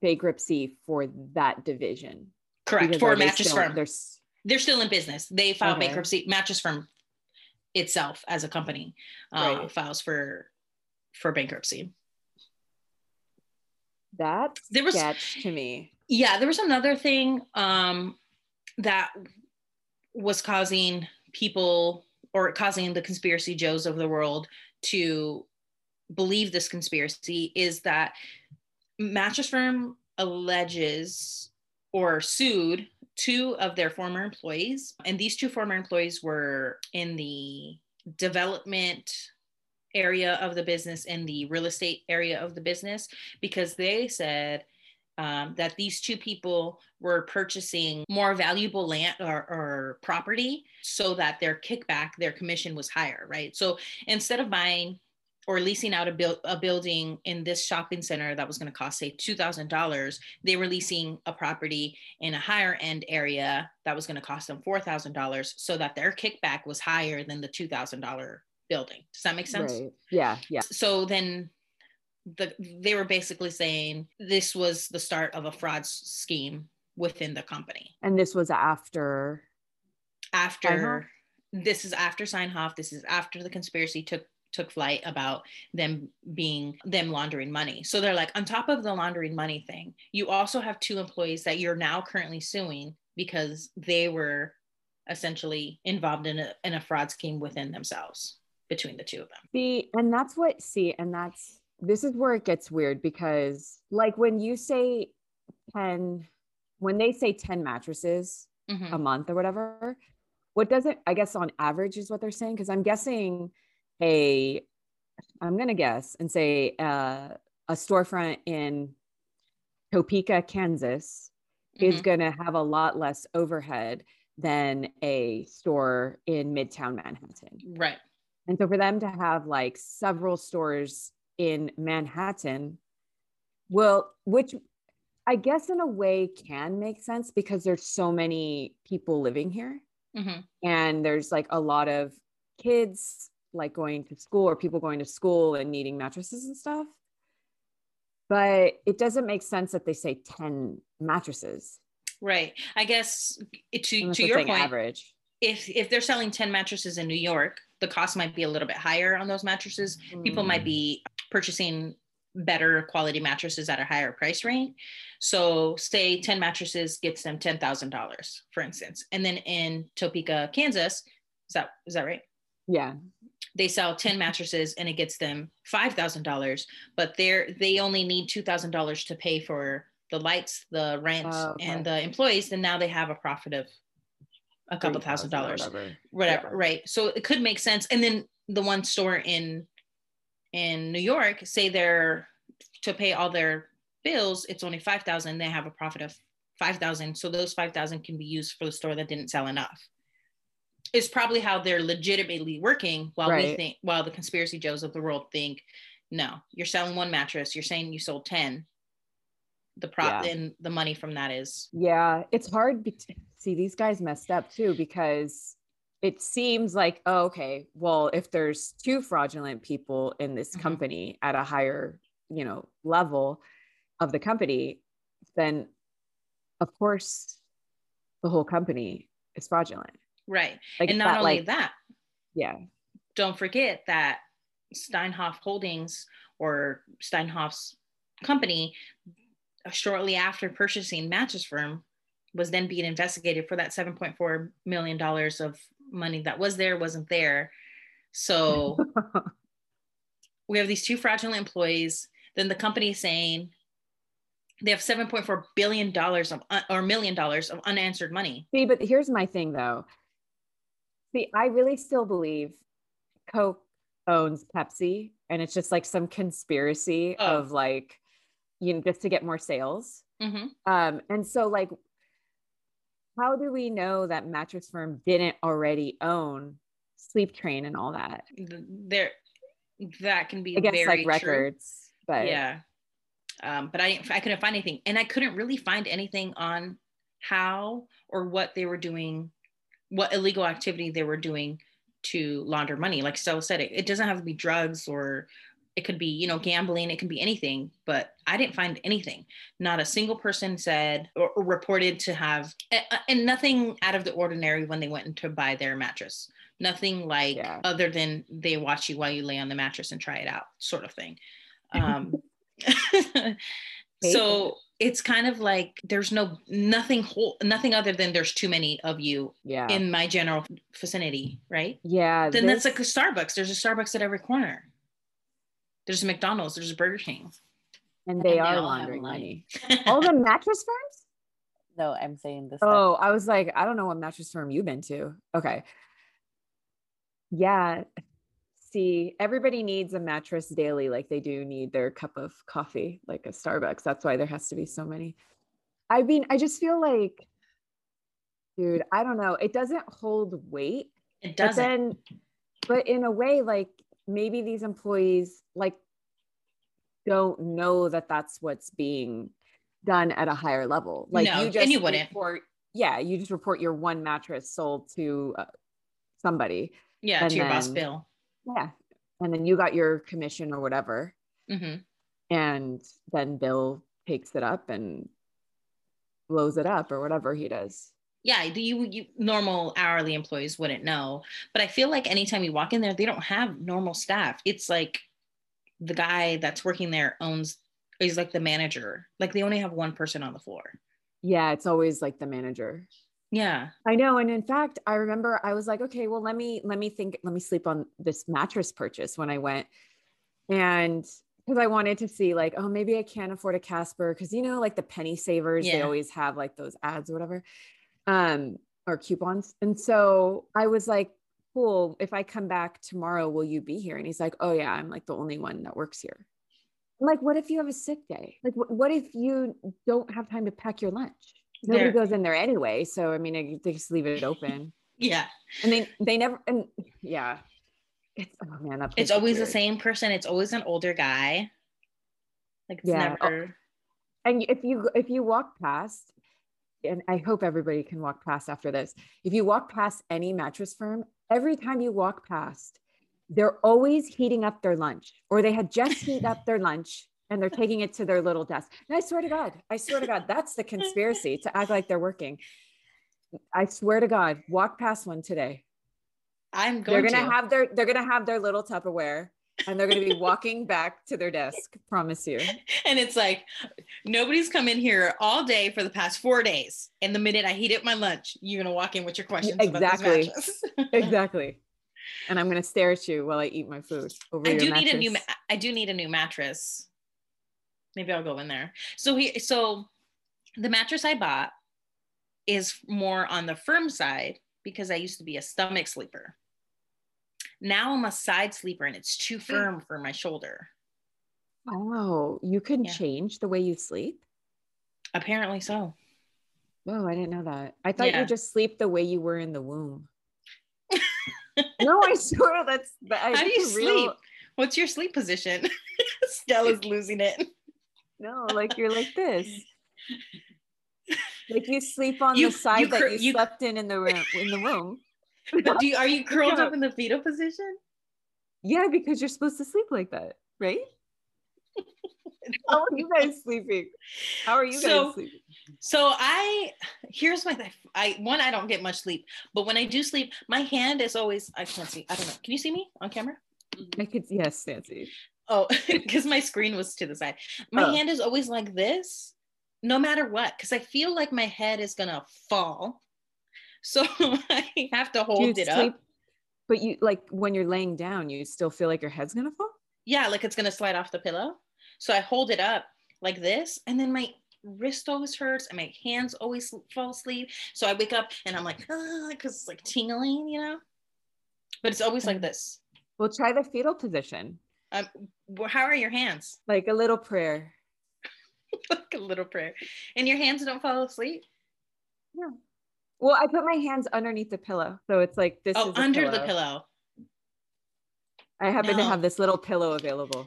bankruptcy for that division. Correct, for Mattress Firm. They're, they're still in business. They filed okay. bankruptcy. Mattress Firm itself as a company uh, right. files for for bankruptcy. That's there was, sketch to me. Yeah, there was another thing um, that was causing people, or causing the conspiracy Joes of the world to believe this conspiracy, is that Mattress Firm alleges or sued two of their former employees. And these two former employees were in the development area of the business and the real estate area of the business, because they said Um, that these two people were purchasing more valuable land or, or property so that their kickback, their commission was higher, right? So instead of buying or leasing out a, build, a building in this shopping center that was going to cost, say, two thousand dollars, they were leasing a property in a higher end area that was going to cost them four thousand dollars so that their kickback was higher than the two thousand dollars building. Does that make sense? Right. Yeah, yeah. So then... The, they were basically saying this was the start of a fraud scheme within the company. And this was after? After, Steinhoff? This is after Steinhoff. This is after the conspiracy took took flight about them being, them laundering money. So they're like, on top of the laundering money thing, you also have two employees that you're now currently suing because they were essentially involved in a, in a fraud scheme within themselves, between the two of them. See, and that's what, see, and that's, this is where it gets weird, because like when you say ten, when they say ten mattresses mm-hmm. a month or whatever, what doesn't, I guess on average is what they're saying. Cause I'm guessing a, I'm going to guess and say uh, a storefront in Topeka, Kansas mm-hmm. is going to have a lot less overhead than a store in Midtown Manhattan. Right. And so for them to have like several stores in Manhattan, well, which I guess in a way can make sense because there's so many people living here mm-hmm. and there's like a lot of kids like going to school or people going to school and needing mattresses and stuff, but it doesn't make sense that they say ten mattresses. Right. I guess to, Unless to your point, average. If, if they're selling ten mattresses in New York, the cost might be a little bit higher on those mattresses. Mm. People might be purchasing better quality mattresses at a higher price range. So say ten mattresses gets them ten thousand dollars, for instance. And then in Topeka, Kansas, is that, is that right? Yeah. They sell ten mattresses and it gets them five thousand dollars, but they're, they only need two thousand dollars to pay for the lights, the rent, oh, okay. and the employees. And now they have a profit of a couple thousand dollars, whatever, whatever yeah. right? So it could make sense. And then the one store in, in New York, say they're to pay all their bills, it's only five thousand. They have a profit of five thousand. So those five thousand can be used for the store that didn't sell enough. is probably how they're legitimately working, while right. we think, while the conspiracy Joes of the world think, no, you're selling one mattress, you're saying you sold ten. The prop yeah. and the money from that is. Yeah, it's hard. Be- See, these guys messed up too, because it seems like, oh, okay, well, if there's two fraudulent people in this mm-hmm. company at a higher, you know, level of the company, then of course the whole company is fraudulent. Right. Like, and not that, only like, that. Yeah. Don't forget that Steinhoff Holdings, or Steinhoff's company, shortly after purchasing Mattress Firm, was then being investigated for that seven point four million dollars of money that was there, wasn't there. So we have these two fraudulent employees. Then the company is saying they have seven point four billion dollars of un- or million dollars of unanswered money. See, but here's my thing though. See, I really still believe Coke owns Pepsi, and it's just like some conspiracy oh. of like, you know, just to get more sales. Mm-hmm. Um, and so like, how do we know that Mattress Firm didn't already own Sleep Train and all that? There, that can be I guess very like records, true. But yeah. Um, but I, I couldn't find anything, and I couldn't really find anything on how or what they were doing, what illegal activity they were doing to launder money. Like Stella said, it, it doesn't have to be drugs, or it could be, you know, gambling, it could be anything, but I didn't find anything. Not a single person said or, or reported to have, and nothing out of the ordinary when they went to buy their mattress. Nothing like yeah. other than they watch you while you lay on the mattress and try it out sort of thing. Um, so it's kind of like, there's no, nothing, whole, nothing other than there's too many of you yeah. in my general vicinity, right? Yeah. Then this... that's like a Starbucks. There's a Starbucks at every corner. There's a McDonald's, there's a Burger King. And they and are they laundering money. All the Mattress Firms? No, I'm saying this. Oh, stuff. I was like, I don't know what Mattress Firm you've been to. Okay. Yeah. See, everybody needs a mattress daily, like they do need their cup of coffee, like a Starbucks. That's why there has to be so many. I mean, I just feel like, dude, I don't know. It doesn't hold weight. It doesn't. But, then, but in a way, like, maybe these employees like don't know that that's what's being done at a higher level. Like no, you just and you wouldn't. Report, yeah, you just report your one mattress sold to uh, somebody. Yeah, and to your then, boss bill. Yeah, and then you got your commission or whatever, mm-hmm. and then Bill takes it up and blows it up or whatever he does. Yeah, you, you normal hourly employees wouldn't know. But I feel like anytime you walk in there, they don't have normal staff. It's like the guy that's working there owns, he's like the manager. Like they only have one person on the floor. Yeah, it's always like the manager. Yeah. I know. And in fact, I remember I was like, okay, well, let me, let me think, let me sleep on this mattress purchase when I went. And because I wanted to see like, oh, maybe I can't afford a Casper. Because, you know, like the penny savers, yeah. they always have like those ads or whatever. Um, or coupons. And so I was like, cool, if I come back tomorrow, will you be here? And he's like, oh yeah, I'm like the only one that works here. I'm like, what if you have a sick day? Like, wh- what if you don't have time to pack your lunch? Nobody there. Goes in there anyway. So, I mean, I, they just leave it open. yeah. And they, they never, and yeah. It's, oh man, that it's always weird. The same person. It's always an older guy. Like it's yeah. never. Oh. And if you, if you walk past, and I hope everybody can walk past after this. If you walk past any Mattress Firm, every time you walk past, they're always heating up their lunch, or they had just heat up their lunch and they're taking it to their little desk. And I swear to God, I swear to God, that's the conspiracy to act like they're working. I swear to God, walk past one today. I'm going they're gonna to. have their, they're going to have their little Tupperware. And they're going to be walking back to their desk, promise you. And it's like, nobody's come in here all day for the past four days. And the minute I heat up my lunch, you're going to walk in with your questions. Exactly. About this mattress. Exactly. And I'm going to stare at you while I eat my food. Over I your do mattress. need a new, ma- I do need a new mattress. Maybe I'll go in there. So he, so the mattress I bought is more on the firm side because I used to be a stomach sleeper. Now I'm a side sleeper and it's too firm for my shoulder. Oh, you can yeah. change the way you sleep? Apparently so. Whoa, I didn't know that. I thought yeah. you just sleep the way you were in the womb. No, I swear that's. I How do you real... sleep? What's your sleep position? Stella's losing it. No, like you're like this. Like you sleep on you, the side you cur- that you, you slept in in the room. In the room. But do you, are you curled yeah. up in the fetal position? Yeah, because you're supposed to sleep like that, right? How are you guys sleeping? How are you so, guys sleeping? So I, here's my thing. I, one, I don't get much sleep, but when I do sleep, my hand is always, I can't see. I don't know. Can you see me on camera? I could, yes, Nancy. Oh, because my screen was to the side. My oh. hand is always like this, no matter what, because I feel like my head is going to fall. So I have to hold it sleep, up. But you, like when you're laying down, you still feel like your head's going to fall? Yeah, like it's going to slide off the pillow. So I hold it up like this, and then my wrist always hurts and my hands always fall asleep. So I wake up and I'm like, ah, because it's like tingling, you know, but it's always like this. Well, try the fetal position. Um, how are your hands? Like a little prayer. Like a little prayer. And your hands don't fall asleep? Yeah. Well, I put my hands underneath the pillow. So it's like this oh, is under pillow. the pillow. I happen no. to have this little pillow available.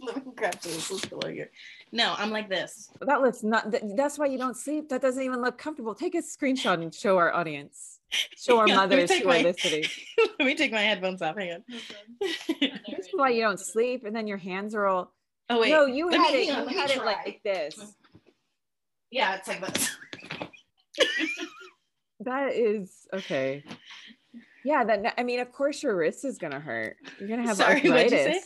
Let me grab this pillow here. No, I'm like this. That looks not, that's why you don't sleep. That doesn't even look comfortable. Take a screenshot and show our audience. Show our yeah, mothers who my, are listening. Let me take my headphones off. Hang on. Okay. That's why you don't sleep. And then your hands are all, oh wait. No, you let had me, it, you had it like this. Yeah, it's like this. That is, okay. Yeah, that, I mean, of course your wrist is gonna hurt. You're gonna have Sorry, arthritis. What'd you say?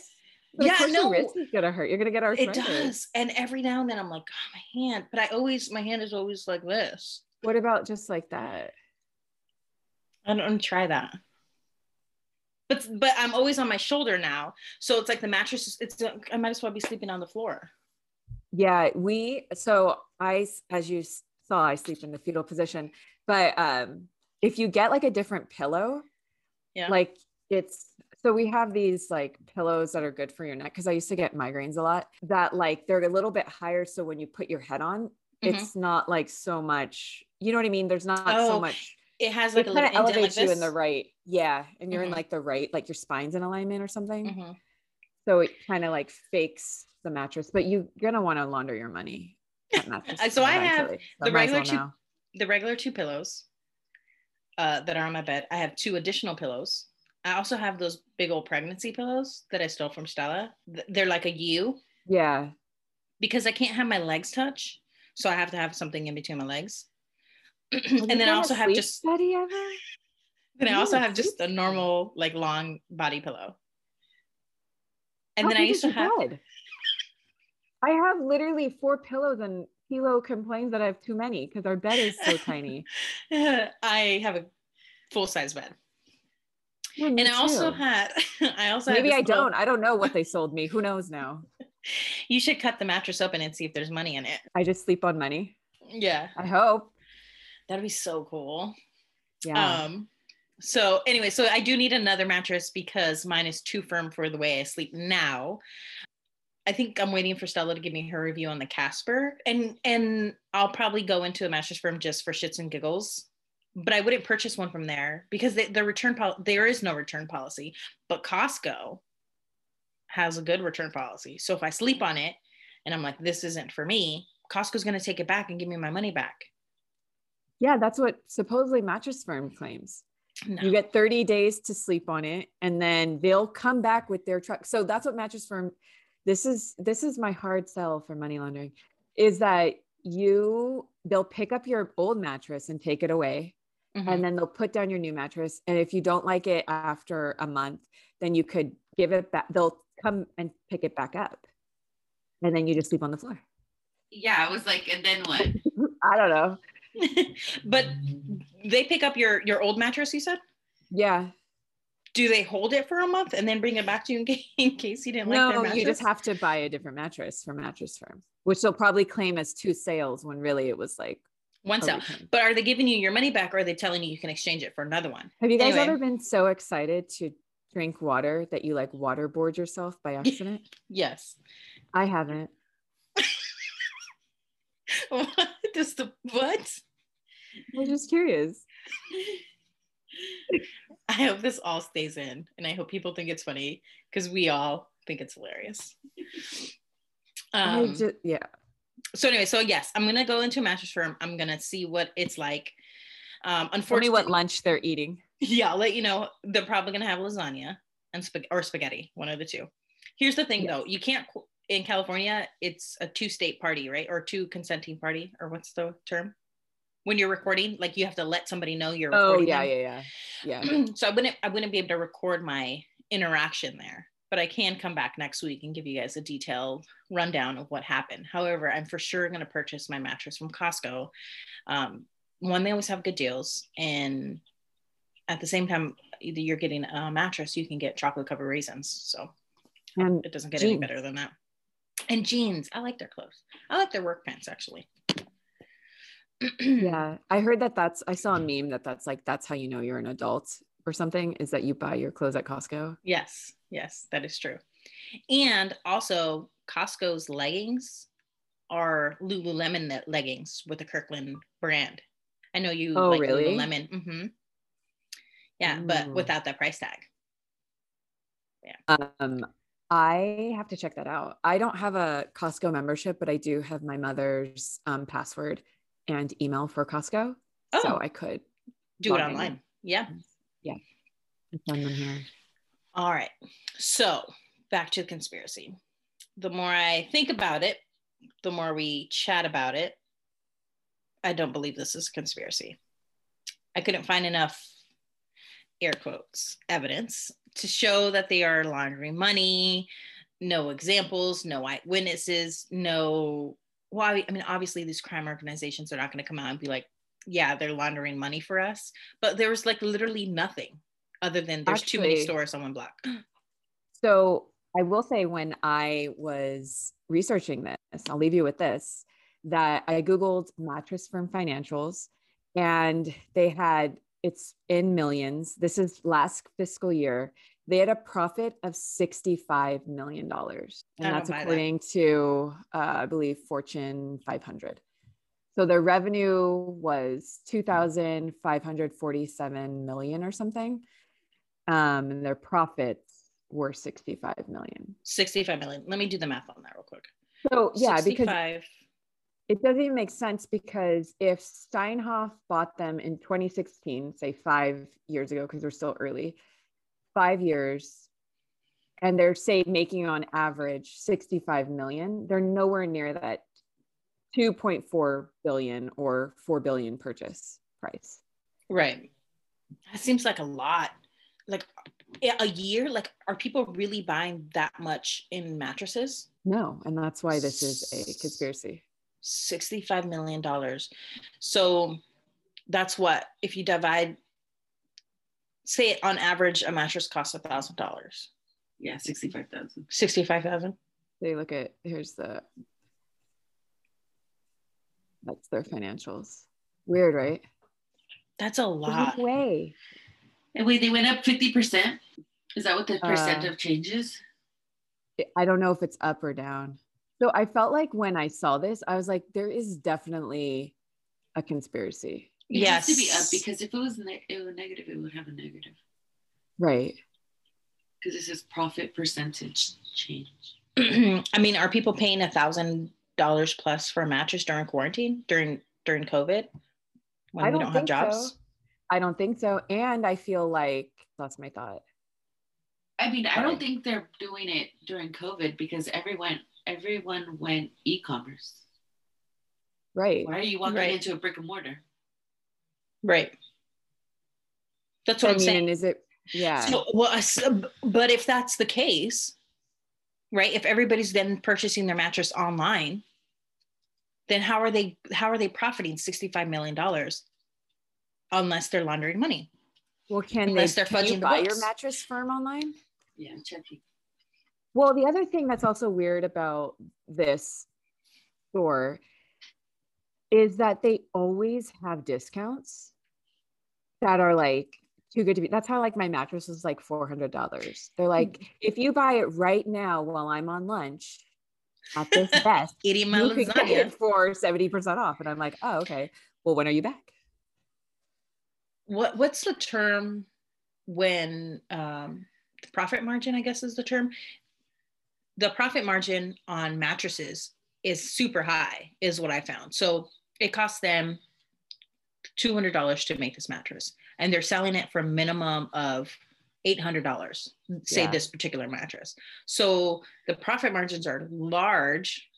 But yeah, no, your wrist is gonna hurt. You're gonna get arthritis. It does. And every now and then I'm like, oh, my hand. But I always, my hand is always like this. What about just like that? I don't try that. But but I'm always on my shoulder now, so it's like the mattress. It's I might as well be sleeping on the floor. Yeah, we. So I, as you saw, I sleep in the fetal position. But um, if you get like a different pillow, yeah, like it's. So we have these like pillows that are good for your neck. Cause I used to get migraines a lot that like, they're a little bit higher. So when you put your head on, mm-hmm. it's not like so much, you know what I mean? There's not oh, so much. It has like it a little indent like this. You in the right. Yeah. And you're mm-hmm. in like the right, like your spine's in alignment or something. Mm-hmm. So it kind of like fakes the mattress, but you, you're going to want to launder your money. Mattress, so I have so the regular, well two, now. the regular two pillows uh, that are on my bed. I have two additional pillows. I also have those big old pregnancy pillows that I stole from Stella. They're like a U. Yeah. Because I can't have my legs touch. So I have to have something in between my legs. and then I also have just study ever? Then I also have just a normal like long body pillow. And then I used to have I have literally four pillows and Hilo complains that I have too many because our bed is so tiny. I have a full size bed. Yeah, and I too. also had, I also maybe had I don't, little... I don't know what they sold me. Who knows now? You should cut the mattress open and see if there's money in it. I just sleep on money. Yeah. I hope. That'd be so cool. Yeah. Um. So anyway, so I do need another mattress because mine is too firm for the way I sleep now. I think I'm waiting for Stella to give me her review on the Casper, and and I'll probably go into a Mattress Firm just for shits and giggles. But I wouldn't purchase one from there because they, the return pol- there is no return policy, but Costco has a good return policy. So if I sleep on it and I'm like, this isn't for me, Costco's going to take it back and give me my money back. Yeah. That's what supposedly Mattress Firm claims. No. You get thirty days to sleep on it and then they'll come back with their truck. So that's what Mattress Firm, this is, this is my hard sell for money laundering is that you, they'll pick up your old mattress and take it away. Mm-hmm. And then they'll put down your new mattress. And if you don't like it after a month, then you could give it back. They'll come and pick it back up. And then you just sleep on the floor. Yeah. I was like, and then what? I don't know. But they pick up your, your old mattress, you said? Yeah. Do they hold it for a month and then bring it back to you in case, in case you didn't no, like their mattress? No, you just have to buy a different mattress from Mattress Firm, which they'll probably claim as two sales when really it was like one sale. Weekend. But are they giving you your money back or are they telling you you can exchange it for another one? Have you guys anyway. ever been so excited to drink water that you like waterboard yourself by accident? Yes. I haven't. What? Just the, what? I'm just curious. I hope this all stays in, and I hope people think it's funny because we all think it's hilarious. Um, just, yeah. So anyway, so yes, I'm gonna go into Mattress Firm. I'm gonna see what it's like. Um, unfortunately, tell me what lunch they're eating. Yeah, I'll let you know. They're probably gonna have lasagna and sp- or spaghetti, one of the two. Here's the thing, yes. though, you can't in California. It's a two-state party, right, or two consenting party, or what's the term? When you're recording, like you have to let somebody know you're recording. Oh yeah, yeah, yeah, yeah. So I wouldn't, I wouldn't be able to record my interaction there, but I can come back next week and give you guys a detailed rundown of what happened. However, I'm for sure going to purchase my mattress from Costco. Um, one, they always have good deals, and at the same time, either you're getting a mattress, you can get chocolate covered raisins. So um, it doesn't get jeans. any better than that. And jeans, I like their clothes. I like their work pants actually. Yeah, I heard that that's, I saw a meme that that's like, that's how you know you're an adult or something, is that you buy your clothes at Costco. Yes, yes, that is true. And also Costco's leggings are Lululemon leggings with the Kirkland brand. I know you oh, like really? Lululemon. Mm-hmm. Yeah, mm. but without that price tag. Yeah. Um, I have to check that out. I don't have a Costco membership, but I do have my mother's um, password and email for Costco. Oh, so I could do it online. In. Yeah. Yeah. Send them here. All right. So back to the conspiracy. The more I think about it, the more we chat about it, I don't believe this is a conspiracy. I couldn't find enough air quotes evidence to show that they are laundering money, no examples, no eyewitnesses, no Well, I mean, obviously these crime organizations are not going to come out and be like, yeah, they're laundering money for us. But there was like literally nothing other than there's Actually, too many stores on one block. So I will say, when I was researching this, I'll leave you with this, that I Googled Mattress Firm financials, and they had, it's in millions. This is last fiscal year. They had a profit of sixty-five million dollars. And that's according that. to, uh, I believe, Fortune five hundred. So their revenue was two thousand five hundred forty-seven million or something. Um, and their profits were sixty-five million. sixty-five million. Let me do the math on that real quick. So yeah, sixty-five. Because it doesn't even make sense, because if Steinhoff bought them in twenty sixteen, say five years ago, because we're still early, five years, and they're say making on average sixty-five million, they're nowhere near that two point four billion or four billion purchase price. Right. That seems like a lot. Like a year, like are people really buying that much in mattresses? No, and that's why this is a conspiracy. sixty-five million dollars. So that's what, if you divide, say on average, a mattress costs a thousand dollars. Yeah, sixty-five thousand. Sixty-five thousand. They look at here's the. That's their financials. Weird, right? That's a lot. No way. And wait, they went up fifty percent. Is that what the percent uh, of changes? I don't know if it's up or down. So I felt like when I saw this, I was like, there is definitely a conspiracy. It yes. has to be up, because if it was ne- it was negative, it would have a negative. Right. Because this is profit percentage change. I mean, are people paying one thousand dollars plus for a mattress during quarantine, during during COVID, when I don't we don't have jobs? So. I don't think so. And I feel like, that's my thought. I mean, Sorry. I don't think they're doing it during COVID, because everyone, everyone went e-commerce. Right. Why are you walking right. into a brick and mortar? Right. That's what I I'm mean, saying. Is it? Yeah. So, well, but if that's the case, right? If everybody's then purchasing their mattress online, then how are they? How are they profiting sixty-five million dollars? Unless they're laundering money. Well, can unless they? They're can you the buy books. Your mattress firm online? Yeah, I'm checking. Well, the other thing that's also weird about this store is that they always have discounts that are like too good to be. That's how like my mattress was like four hundred dollars. They're like, if you buy it right now while I'm on lunch at this desk, you can get it for seventy percent off. And I'm like, oh, okay. Well, when are you back? What What's the term when um, the profit margin, I guess is the term, the profit margin on mattresses is super high, is what I found. So it costs them two hundred dollars to make this mattress, and they're selling it for a minimum of eight hundred dollars, say yeah. this particular mattress. So the profit margins are large.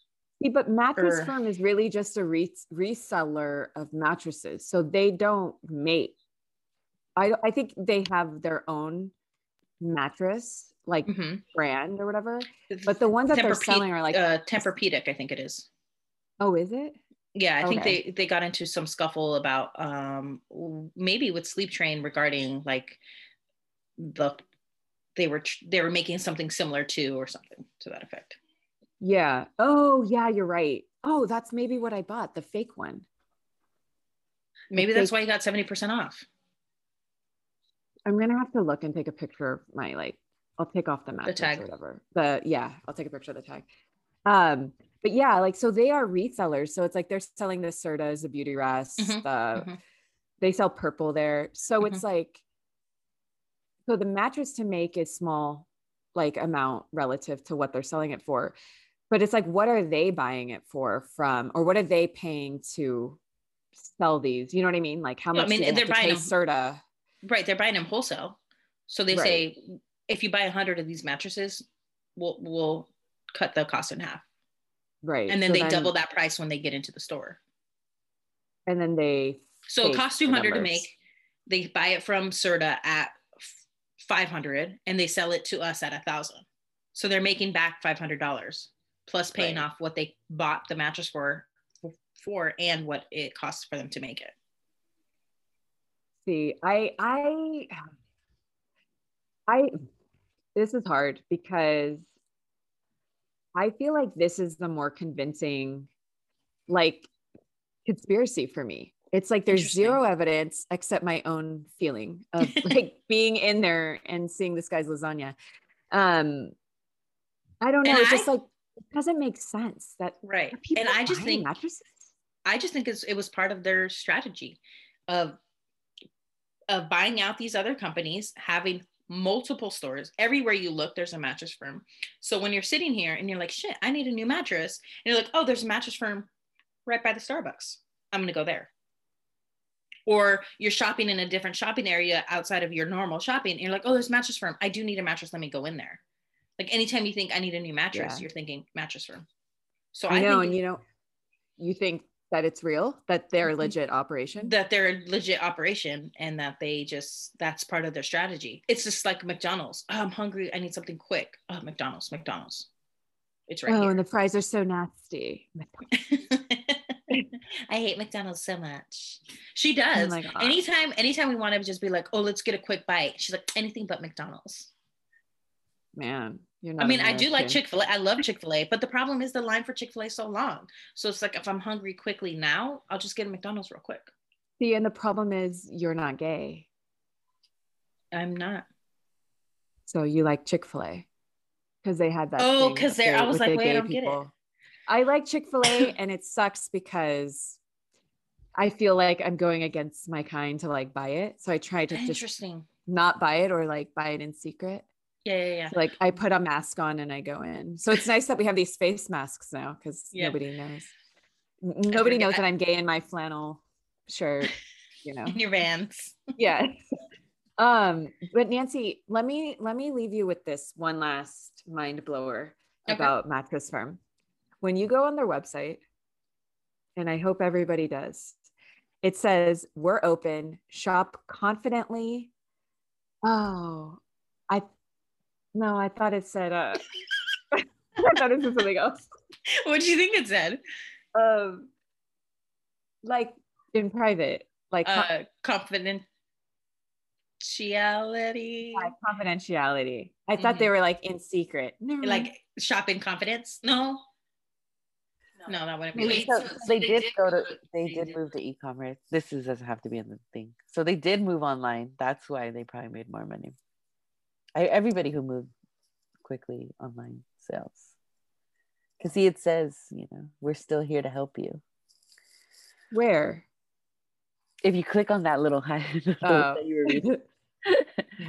See, but Mattress or, Firm is really just a re- reseller of mattresses. So they don't make, I, I think they have their own mattress, like mm-hmm. brand or whatever, but the ones that Tempur- they're selling are like uh, Tempur-Pedic, I think it is. Oh, is it? Yeah, I okay. think they, they got into some scuffle about um, maybe with Sleep Train regarding like the they were they were making something similar to or something to that effect. Yeah. Oh, yeah, you're right. Oh, that's maybe what I bought, the fake one. Maybe the that's fake- why you got seventy percent off. I'm gonna have to look and take a picture of my like. I'll take off the mattress or whatever. The yeah, I'll take a picture of the tag. Um, but yeah, like so they are resellers. So it's like they're selling the Sertas, the Beautyrest, mm-hmm. the mm-hmm. they sell Purple there. So mm-hmm. it's like so the mattress to make is small, like amount relative to what they're selling it for. But it's like, what are they buying it for from, or what are they paying to sell these? You know what I mean? Like how yeah, much I mean, do they they're have to buying pay them, Serta? Right, they're buying them wholesale. So they right. say if you buy a hundred of these mattresses, we'll, we'll cut the cost in half. Right. And then so they then, double that price when they get into the store. And then they. So it costs two hundred to make, they buy it from Serta at five hundred and they sell it to us at a thousand. So they're making back five hundred dollars plus paying right. off what they bought the mattress for, for, and what it costs for them to make it. See, I, I, I, this is hard because I feel like this is the more convincing, like, conspiracy for me. It's like there's zero evidence except my own feeling of like being in there and seeing this guy's lasagna. Um, I don't know. And it's I, just like, it doesn't make sense that right. And I just think mattresses? I just think it's, it was part of their strategy of of buying out these other companies, having multiple stores everywhere you look, there's a Mattress Firm. So when you're sitting here and you're like, shit, I need a new mattress, and you're like, oh, there's a Mattress Firm right by the Starbucks, I'm gonna go there. Or you're shopping in a different shopping area outside of your normal shopping and you're like, oh, there's a Mattress Firm, I do need a mattress, let me go in there. Like anytime you think I need a new mattress, yeah. you're thinking Mattress Firm. So I, I know think- and you know you think that it's real, that they're a legit operation, that they're a legit operation, and that they just, that's part of their strategy. It's just like McDonald's. Oh, I'm hungry, I need something quick. Oh, McDonald's, McDonald's. It's right oh, here. And the fries are so nasty. I hate McDonald's so much. She does. Oh anytime, anytime we want to just be like, oh, let's get a quick bite. She's like, anything but McDonald's. Man. I mean, I do like Chick-fil-A. I love Chick-fil-A, but the problem is the line for Chick-fil-A is so long. So it's like, if I'm hungry quickly now, I'll just get a McDonald's real quick. See, and the problem is you're not gay. I'm not. So you like Chick-fil-A because they had that. Oh, because they're, I was like, wait, I don't get it. I like Chick-fil-A and it sucks because I feel like I'm going against my kind to like buy it. So I try to just not buy it or like buy it in secret. Yeah, yeah, yeah. So like I put a mask on and I go in. So it's nice that we have these face masks now because yeah. nobody knows. Nobody knows that I'm gay in my flannel shirt, you know. In your Vans. Yeah. Um, but Nancy, let me let me leave you with this one last mind blower okay. about Mattress Firm. When you go on their website, and I hope everybody does, it says, we're open, shop confidently. Oh, I No, I thought it said, uh, I thought it said something else. What do you think it said? Um, like in private, like uh, com- confidentiality. Yeah, confidentiality. I mm-hmm. thought they were like in secret. No. Like shop in confidence? No. No, no that wouldn't be. Wait, so, so they, they did, did go to, they, they did, did move to e-commerce. This is, doesn't have to be in the thing. So they did move online. That's why they probably made more money. I, everybody who moved quickly online sales. Because see, it says, you know, we're still here to help you. Where? If you click on that little high, oh. that you were reading,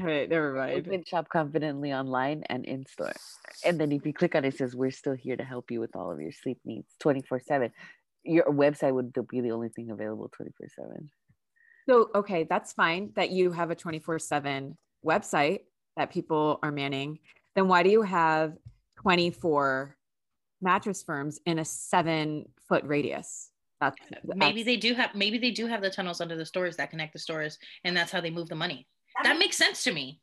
Right, never mind. You can shop confidently online and in store. And then if you click on it, it says, we're still here to help you with all of your sleep needs twenty-four seven. Your website would be the only thing available twenty-four seven. So, okay, that's fine that you have a twenty-four seven website that people are manning. Then why do you have twenty-four mattress firms in a seven foot radius? That's, that's, maybe they do have, maybe they do have the tunnels under the stores that connect the stores, and that's how they move the money. That, that makes, makes sense to me.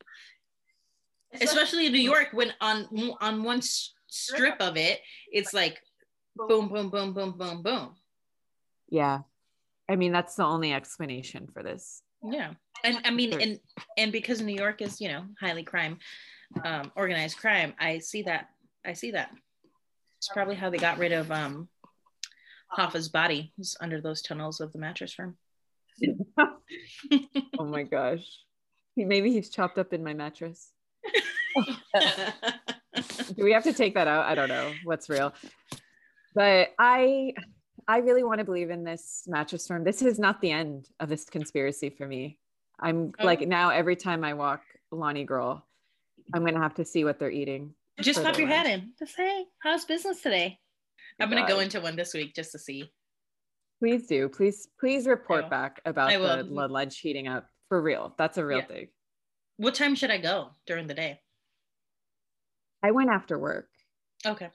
Especially in New York, when on, on one strip of it, it's like boom, boom, boom, boom, boom, boom. Yeah. I mean, that's the only explanation for this. Yeah. And I mean, and, and because New York is, you know, highly crime, um, organized crime. I see that. I see that. It's probably how they got rid of, um, Hoffa's body was under those tunnels of the mattress firm. Oh my gosh. Maybe he's chopped up in my mattress. Do we have to take that out? I don't know what's real. But I I really want to believe in this mattress firm. This is not the end of this conspiracy for me. I'm oh. like, now every time I walk Lonnie Girl, I'm gonna have to see what they're eating. Just pop your lunch. Head in. Just say, how's business today? I'm going to go into one this week just to see. Please do. Please, please report back about the lunch heating up for real. That's a real yeah. thing. What time should I go during the day? I went after work. Okay.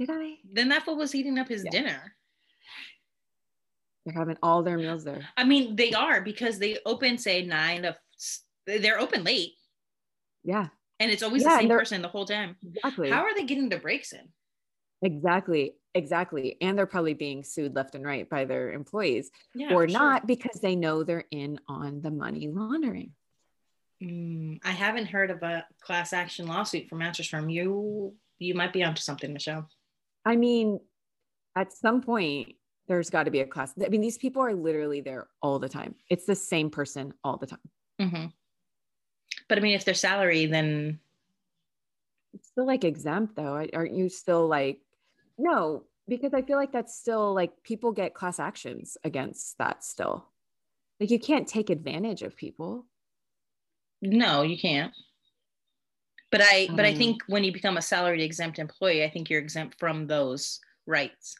Did I? Then that fool was heating up his yeah. dinner. They're having all their meals there. I mean, they are, because they open, say, nine to, they're open late. Yeah. And it's always yeah, the same person the whole time. Exactly. How are they getting the breaks in? Exactly. Exactly. And they're probably being sued left and right by their employees yeah, or sure. not, because they know they're in on the money laundering. Mm, I haven't heard of a class action lawsuit for Mattress Firm. You, you might be onto something, Michelle. I mean, at some point there's got to be a class. I mean, these people are literally there all the time. It's the same person all the time. Mm-hmm. But I mean, if they're salary, then. It's still like exempt though. Aren't you still like, no, because I feel like that's still like people get class actions against that still. Like you can't take advantage of people. No, you can't. But I, um, but I think when you become a salaried exempt employee, I think you're exempt from those rights.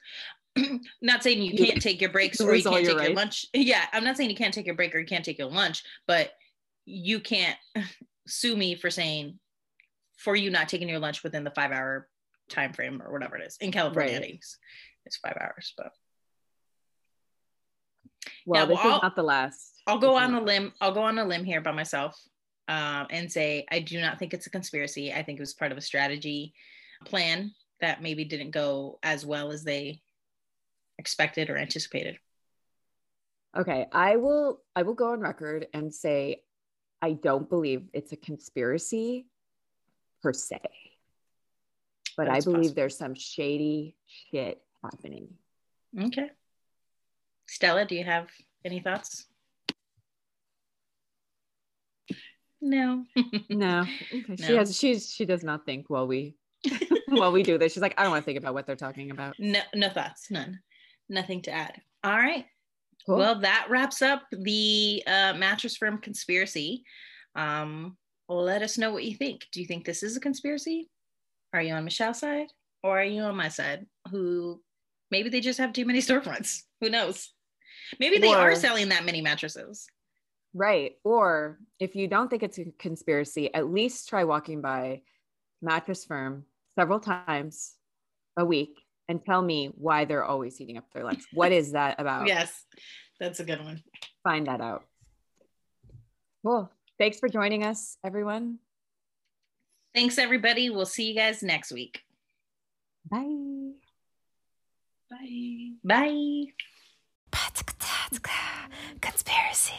Not saying you can't take your breaks or you can't take your, your lunch. Yeah. I'm not saying you can't take your break or you can't take your lunch, but you can't sue me for saying, for you not taking your lunch within the five hour time frame or whatever it is. In California, right. It's five hours, but. Well, now, this well, is I'll, not the last. I'll go on a limb. I'll go on a limb here by myself um, and say, I do not think it's a conspiracy. I think it was part of a strategy plan that maybe didn't go as well as they expected or anticipated. Okay. I will, I will go on record and say, I don't believe it's a conspiracy per se, but I believe possible. There's some shady shit happening. Okay. Stella, do you have any thoughts? No. No. Okay. No. She has. She's. She does not think while we while we do this. She's like, I don't want to think about what they're talking about. No. No thoughts. None. Nothing to add. All right. Cool. Well, that wraps up the uh, Mattress Firm conspiracy. Um, Let us know what you think. Do you think this is a conspiracy? Are you on Michelle's side or are you on my side? Who, maybe they just have too many storefronts. Who knows? Maybe they or, are selling that many mattresses. Right. Or if you don't think it's a conspiracy, at least try walking by Mattress Firm several times a week and tell me why they're always heating up their lunch. What is that about? Yes, that's a good one. Find that out. Cool. Thanks for joining us, everyone. Thanks, everybody. We'll see you guys next week. Bye. Bye. Bye. Conspiracy.